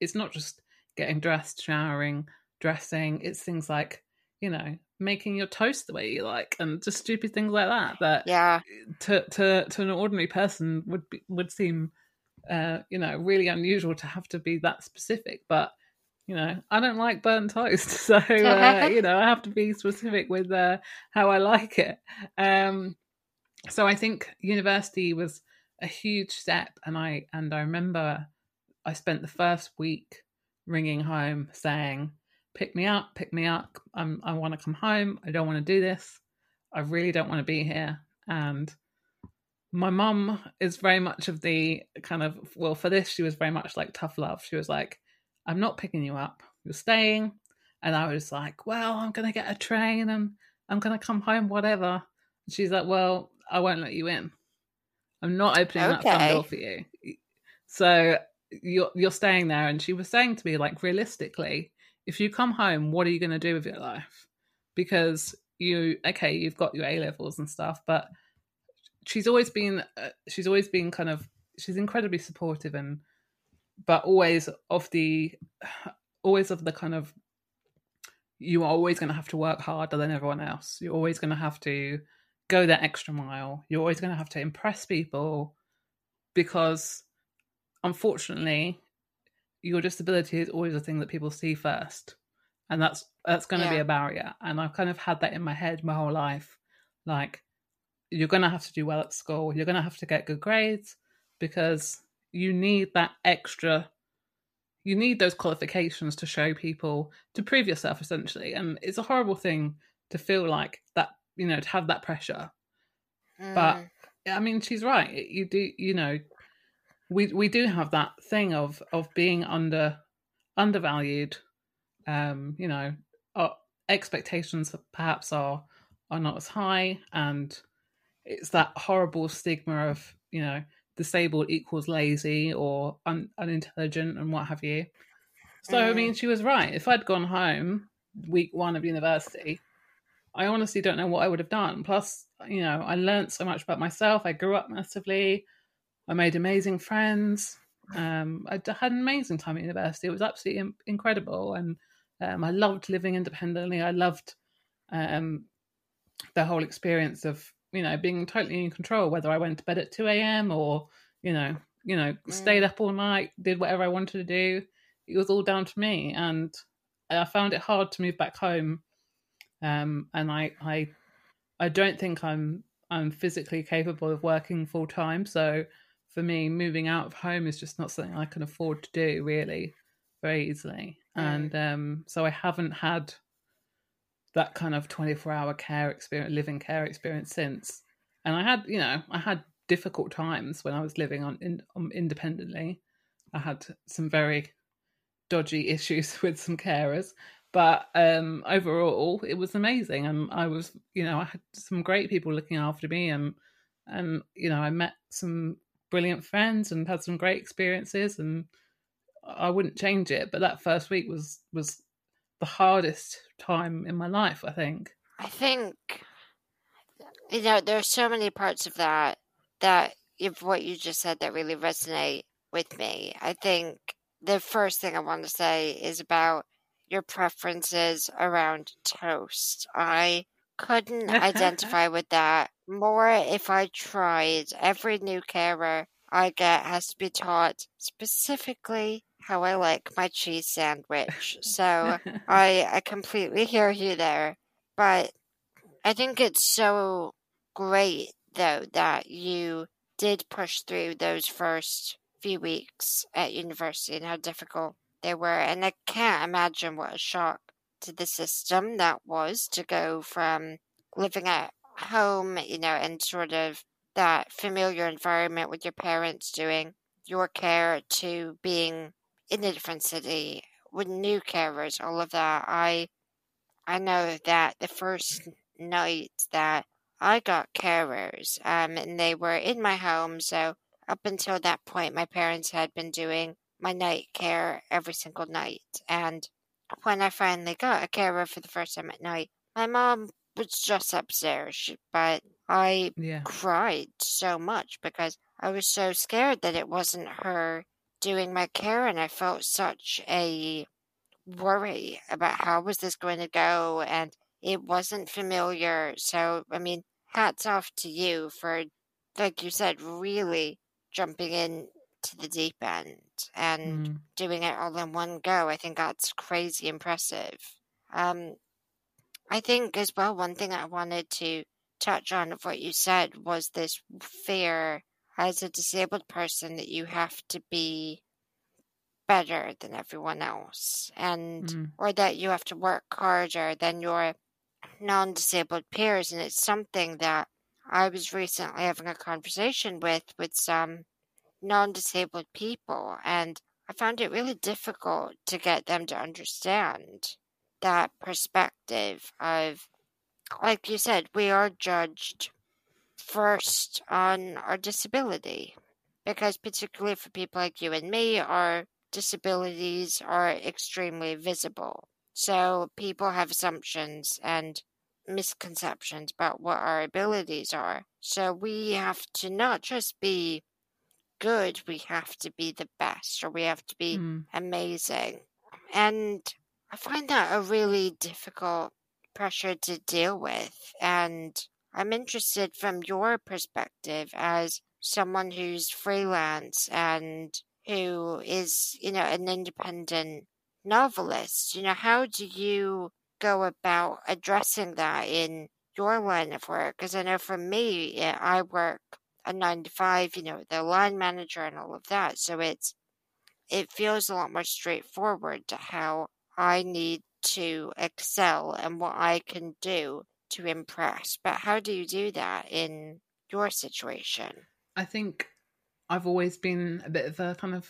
it's not just getting dressed, showering, dressing. It's things like, you know, making your toast the way you like, and just stupid things like that. That yeah. to to to an ordinary person would be, would seem, uh, you know, really unusual to have to be that specific. But you know, I don't like burnt toast, so uh, you know, I have to be specific with uh, how I like it. Um, so I think university was a huge step, and I and I remember I spent the first week ringing home saying, "Pick me up, pick me up. I'm, I want to come home. I don't want to do this. I really don't want to be here." And my mum is very much of the kind of well, for this, she was very much like tough love. She was like, "I'm not picking you up. You're staying." And I was like, well, I'm going to get a train and I'm going to come home, whatever. And she's like, well, I won't let you in. I'm not opening okay. that front door for you. So you're, you're staying there. And she was saying to me, like, realistically, if you come home, what are you going to do with your life? Because you, okay, you've got your A-levels and stuff, but she's always been, uh, she's always been kind of, she's incredibly supportive and, but always of the, always of the kind of, you are always going to have to work harder than everyone else. You're always going to have to go that extra mile. You're always going to have to impress people because, unfortunately, your disability is always a thing that people see first. And that's, that's going to yeah. be a barrier. And I've kind of had that in my head my whole life. Like, you're going to have to do well at school. You're going to have to get good grades because you need that extra, you need those qualifications to show people, to prove yourself, essentially. And it's a horrible thing to feel like that, you know, to have that pressure. Mm. But, I mean, she's right. You do, you know, we we do have that thing of of being under undervalued, um, you know, our expectations perhaps are are not as high. And it's that horrible stigma of, you know, disabled equals lazy or un- unintelligent and what have you. So, mm. I mean, she was right. If I'd gone home week one of university, I honestly don't know what I would have done. Plus, you know, I learned so much about myself. I grew up massively. I made amazing friends. Um, I had an amazing time at university. It was absolutely in- incredible. And um, I loved living independently. I loved um, the whole experience of, you know, being totally in control, whether I went to bed at two a.m. or, you know, you know, mm. stayed up all night, did whatever I wanted to do. It was all down to me. And I found it hard to move back home. Um, and I, I, I don't think I'm, I'm physically capable of working full time. So for me, moving out of home is just not something I can afford to do really very easily. Mm. And um, so I haven't had that kind of twenty-four hour care experience, living care experience since. And I had, you know, I had difficult times when I was living on, in, on independently. I had some very dodgy issues with some carers, but um, overall it was amazing. And I was, you know, I had some great people looking after me, and, and, you know, I met some brilliant friends and had some great experiences. And I wouldn't change it. But that first week was was the hardest time in my life, I think. I think, you know, there are so many parts of that, that if what you just said, that really resonate with me. I think the first thing I want to say is about your preferences around toast. I couldn't identify with that more if I tried. Every new carer I get has to be taught specifically how I like my cheese sandwich. So I, I completely hear you there. But I think it's so great, though, that you did push through those first few weeks at university and how difficult they were. And I can't imagine what a shock to the system that was to go from living at home, you know, and sort of that familiar environment with your parents doing your care to being in a different city with new carers, all of that. I I know that the first night that I got carers, um, and they were in my home, so up until that point, my parents had been doing my night care every single night. And when I finally got a carer for the first time at night, my mom was just upstairs, but I yeah. cried so much because I was so scared that it wasn't her doing my care, and I felt such a worry about how was this going to go, and it wasn't familiar. So, I mean, hats off to you for, like you said, really jumping in to the deep end and mm. doing it all in one go. I think that's crazy impressive. Um, I think as well, one thing I wanted to touch on of what you said was this fear as a disabled person that you have to be better than everyone else, and mm. or that you have to work harder than your non-disabled peers. And it's something that I was recently having a conversation with with some non-disabled people, and I found it really difficult to get them to understand that perspective of, like you said, we are judged first on our disability, because particularly for people like you and me, our disabilities are extremely visible. So people have assumptions and misconceptions about what our abilities are. So we have to not just be good, we have to be the best, or we have to be mm. amazing. And I find that a really difficult pressure to deal with. And I'm interested from your perspective as someone who's freelance and who is, you know, an independent novelist, you know, how do you go about addressing that in your line of work? Because I know for me, I work a nine to five, you know, the line manager and all of that. So it's, it feels a lot more straightforward to how I need to excel and what I can do to impress. But how do you do that in your situation? I think I've always been a bit of a kind of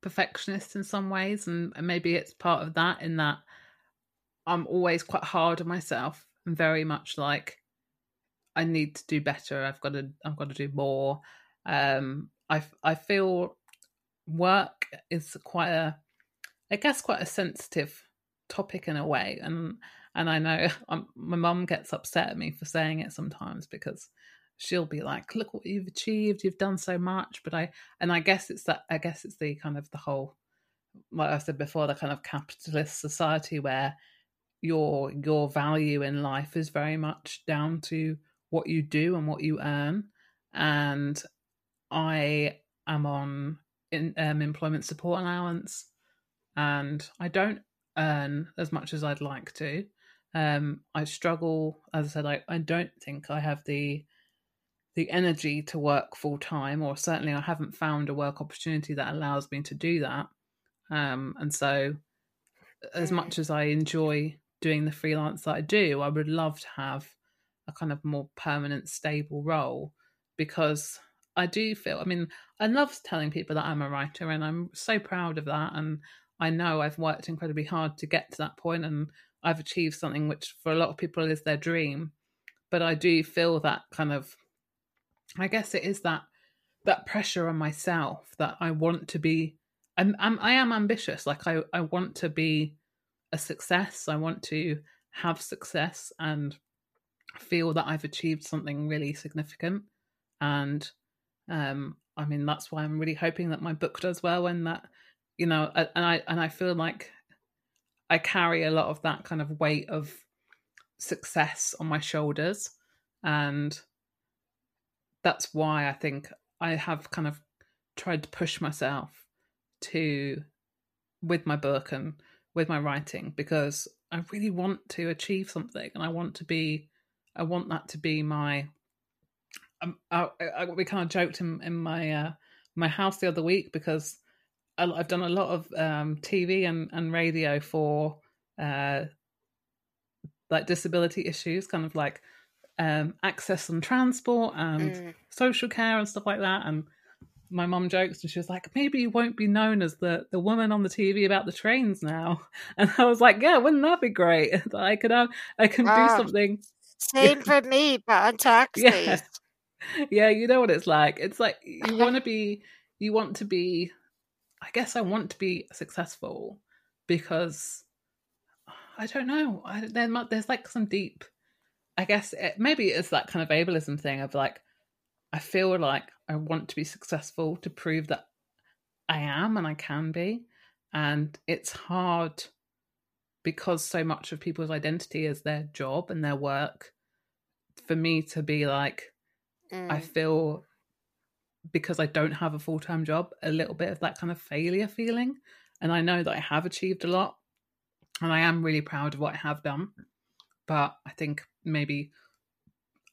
perfectionist in some ways, and maybe it's part of that, in that I'm always quite hard on myself and very much like, I need to do better. I've got to. I've got to do more. Um, I. I feel work is quite a, I guess, quite a sensitive topic in a way, and and I know I'm, my mum gets upset at me for saying it sometimes, because she'll be like, "Look what you've achieved. You've done so much." But I and I guess it's that. I guess it's the kind of the whole, like I said before, the kind of capitalist society where your your value in life is very much down to what you do and what you earn. And I am on in, um, employment support allowance, and I don't earn as much as I'd like to. Um, I struggle, as I said, I, I don't think I have the the energy to work full time, or certainly I haven't found a work opportunity that allows me to do that. Um, and so as much as I enjoy doing the freelance that I do, I would love to have a kind of more permanent, stable role, because I do feel, I mean, I love telling people that I'm a writer, and I'm so proud of that, and I know I've worked incredibly hard to get to that point, and I've achieved something which for a lot of people is their dream. But I do feel that kind of, I guess it is that that pressure on myself that I want to be I'm, I'm I am ambitious. Like I, I want to be a success. I want to have success and feel that I've achieved something really significant. And um, I mean, that's why I'm really hoping that my book does well, and that, you know, and I and I feel like I carry a lot of that kind of weight of success on my shoulders. And that's why I think I have kind of tried to push myself to, with my book and with my writing, because I really want to achieve something, and I want to be, I want that to be my, um, I, I, we kind of joked in, in my uh, my house the other week, because I, I've done a lot of um, T V and, and radio for uh, like disability issues, kind of like um, access and transport and mm. social care and stuff like that. And my mum jokes, and she was like, maybe you won't be known as the, the woman on the T V about the trains now. And I was like, yeah, wouldn't that be great? That I could have, I can wow. do something. Same for me, but on taxis. Yeah. yeah, you know what it's like. It's like you want to be, you want to be, I guess I want to be successful, because I don't know. I, there, there's like some deep, I guess it, maybe it's that kind of ableism thing of like, I feel like I want to be successful to prove that I am and I can be. And it's hard because so much of people's identity is their job and their work. For me to be like, mm. I feel, because I don't have a full-time job, a little bit of that kind of failure feeling. And I know that I have achieved a lot, and I am really proud of what I have done. But I think maybe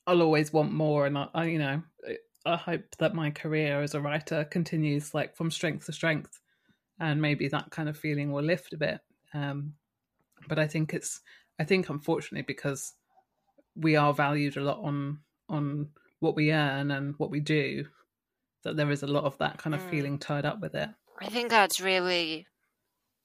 I'll always want more, and I, I, you know, I hope that my career as a writer continues like from strength to strength, and maybe that kind of feeling will lift a bit. Um, but I think it's, I think unfortunately, because we are valued a lot on on what we earn and what we do, that there is a lot of that kind of mm. feeling tied up with it. I think that's really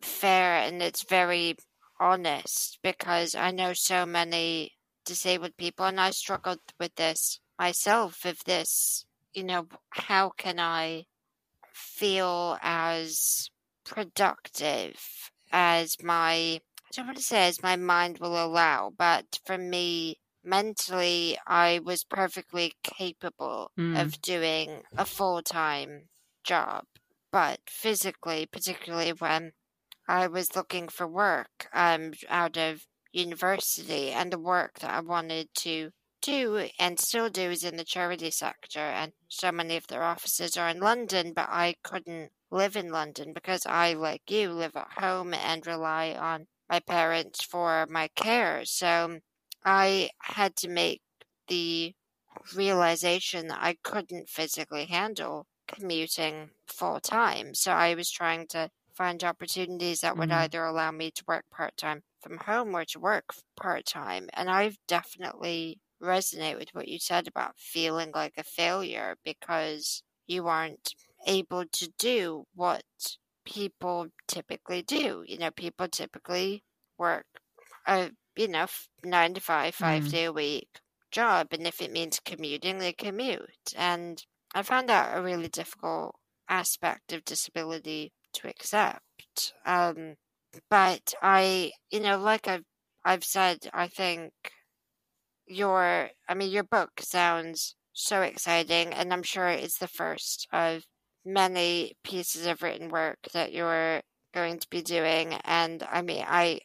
fair, and it's very honest, because I know so many disabled people, and I struggled with this myself, of this, you know, how can I feel as productive as my, I don't want to say as my mind will allow, but for me, mentally, I was perfectly capable mm. of doing a full-time job. But physically, particularly when I was looking for work um, out of university, and the work that I wanted to do and still do is in the charity sector, and so many of their offices are in London, but I couldn't live in London because I, like you, live at home and rely on my parents for my care. So I had to make the realization that I couldn't physically handle commuting full time, so I was trying to find opportunities that would mm. either allow me to work part-time from home or to work part-time. And I've definitely resonate with what you said about feeling like a failure because you aren't able to do what people typically do. You know, people typically work a, you know, nine to five, five mm. day a week job. And if it means commuting, they commute. And I found that a really difficult aspect of disability to accept. Um, but I, you know, like I've, I've said, I think your, I mean, your book sounds so exciting, and I'm sure it's the first of many pieces of written work that you're going to be doing. And I mean, I,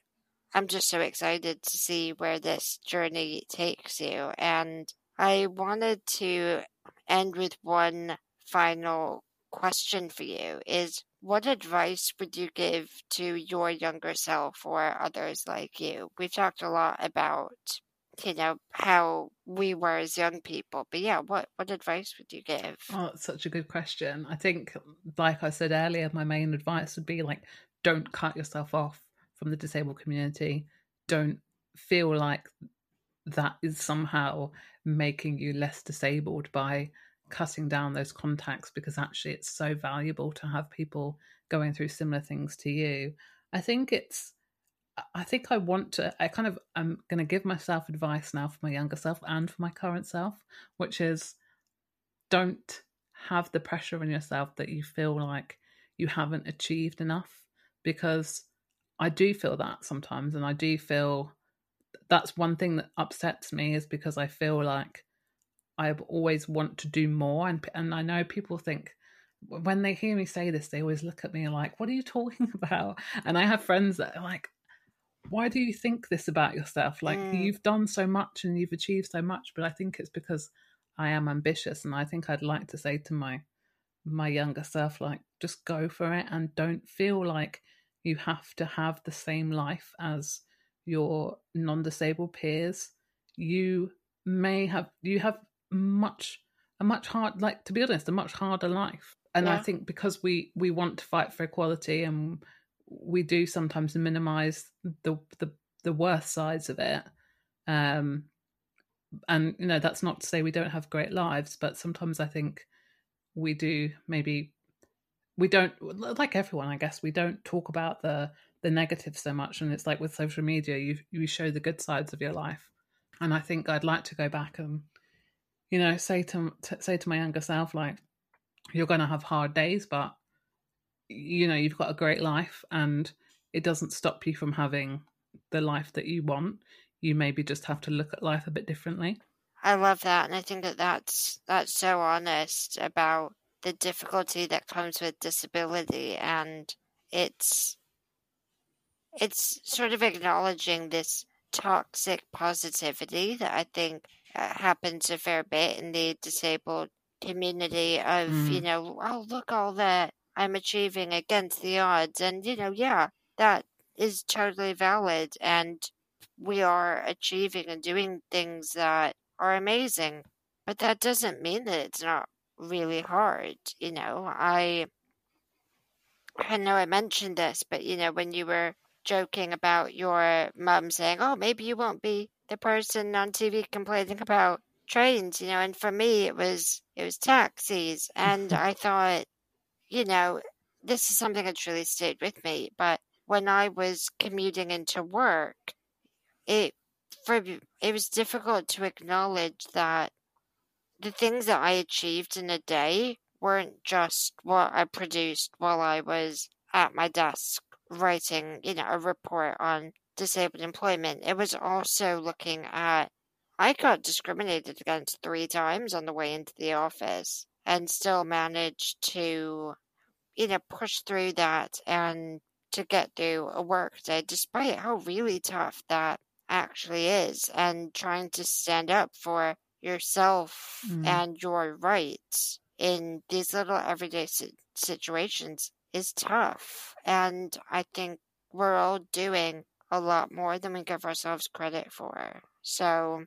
I'm just so excited to see where this journey takes you. And I wanted to end with one final question for you is, what advice would you give to your younger self or others like you? We've talked a lot about, you know, how we were as young people, but yeah, what, what advice would you give? Oh, it's such a good question. I think, like I said earlier, my main advice would be like, don't cut yourself off from the disabled community. Don't feel like that is somehow making you less disabled by cutting down those contacts, because actually it's so valuable to have people going through similar things to you. I think it's, I think I want to, I kind of, I'm going to give myself advice now for my younger self and for my current self, which is don't have the pressure on yourself that you feel like you haven't achieved enough, because I do feel that sometimes. And I do feel that's one thing that upsets me, is because I feel like I always want to do more. And and I know people think, when they hear me say this, they always look at me like, what are you talking about? And I have friends that are like, why do you think this about yourself? Like, mm. you've done so much and you've achieved so much. But I think it's because I am ambitious. And I think I'd like to say to my my younger self, like, just go for it, and don't feel like you have to have the same life as your non-disabled peers. You may have, you have much, a much hard, like, to be honest, a much harder life. And yeah. I think because we, we want to fight for equality, and we do sometimes minimise the, the the worst sides of it. Um, and, you know, that's not to say we don't have great lives, but sometimes I think we do maybe, we don't, like everyone, I guess, we don't talk about the, the negative so much. And it's like with social media, you you show the good sides of your life. And I think I'd like to go back and, you know, say to, to say to my younger self, like, you're going to have hard days, but, you know, you've got a great life, and it doesn't stop you from having the life that you want. You maybe just have to look at life a bit differently. I love that. And I think that that's, that's so honest about the difficulty that comes with disability. And it's, it's sort of acknowledging this toxic positivity that I think happens a fair bit in the disabled community of, mm. you know, oh, look, all that I'm achieving against the odds. And, you know, yeah, that is totally valid. And we are achieving and doing things that are amazing, but that doesn't mean that it's not really hard. You know, I, I know I mentioned this, but, you know, when you were joking about your mum saying, oh, maybe you won't be the person on T V complaining about trains, you know, and for me, it was, it was taxis. And I thought, you know, this is something that's really stayed with me. But when I was commuting into work, it for it was difficult to acknowledge that the things that I achieved in a day weren't just what I produced while I was at my desk writing, you know, a report on disabled employment. It was also looking at, I got discriminated against three times on the way into the office, and still managed to, you know, push through that and to get through a work day, despite how really tough that actually is, and trying to stand up for yourself mm. and your rights in these little everyday si- situations is tough. And I think we're all doing a lot more than we give ourselves credit for. So,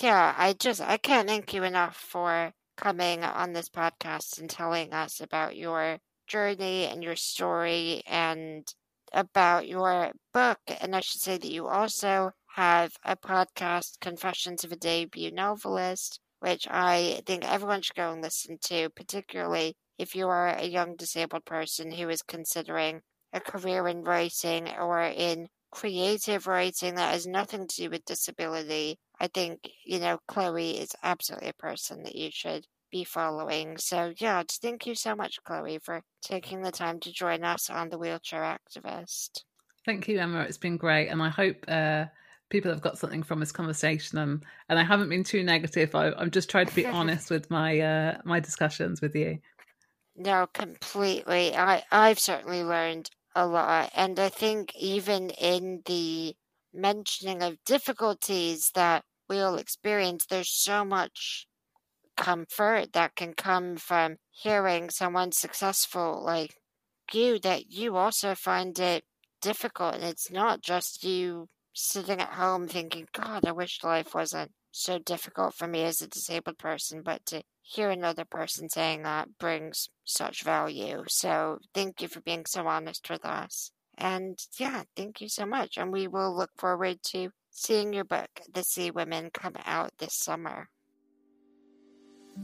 yeah, I just, I can't thank you enough for coming on this podcast and telling us about your journey and your story and about your book. And I should say that you also have a podcast, Confessions of a Debut Novelist, which I think everyone should go and listen to, particularly if you are a young disabled person who is considering a career in writing or in creative writing that has nothing to do with disability. I think, you know, Chloe is absolutely a person that you should be following. So yeah, just thank you so much, Chloe, for taking the time to join us on The Wheelchair Activist. Thank you, Emma. It's been great, and I hope uh, people have got something from this conversation. And and I haven't been too negative. I, I'm just trying to be honest with my uh, my discussions with you. No, completely. I I've certainly learned a lot, and I think even in the mentioning of difficulties that we all experience, there's so much comfort that can come from hearing someone successful like you, that you also find it difficult, and it's not just you sitting at home thinking, God, I wish life wasn't so difficult for me as a disabled person, but to hear another person saying that brings such value. So thank you for being so honest with us, and yeah, thank you so much, and we will look forward to seeing your book, The Sea Women, come out this summer.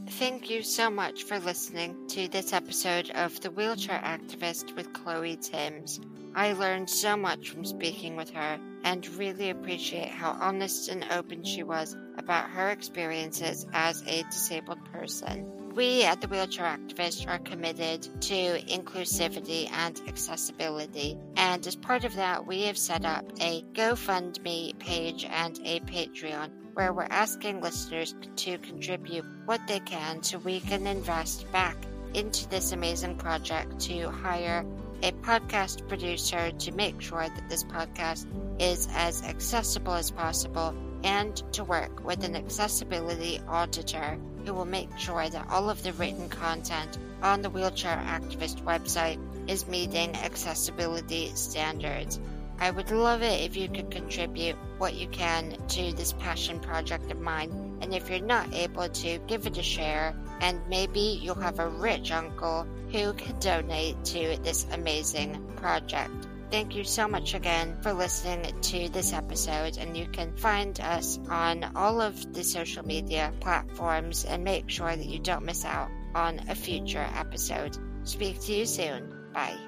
Thank you so much for listening to this episode of The Wheelchair Activist with Chloe Timms. I learned so much from speaking with her, and really appreciate how honest and open she was about her experiences as a disabled person. we at The Wheelchair Activist are committed to inclusivity and accessibility, and as part of that we have set up a Go Fund Me page and a Patreon where we're asking listeners to contribute what they can so we can invest back into this amazing project to hire a podcast producer to make sure that this podcast is as accessible as possible and to work with an accessibility auditor who will make sure that all of the written content on the Wheelchair Activist website is meeting accessibility standards. I would love it if you could contribute what you can to this passion project of mine, and if you're not able to, give it a share, and maybe you'll have a rich uncle who can donate to this amazing project. Thank you so much again for listening to this episode, and you can find us on all of the social media platforms and make sure that you don't miss out on a future episode. Speak to you soon. Bye.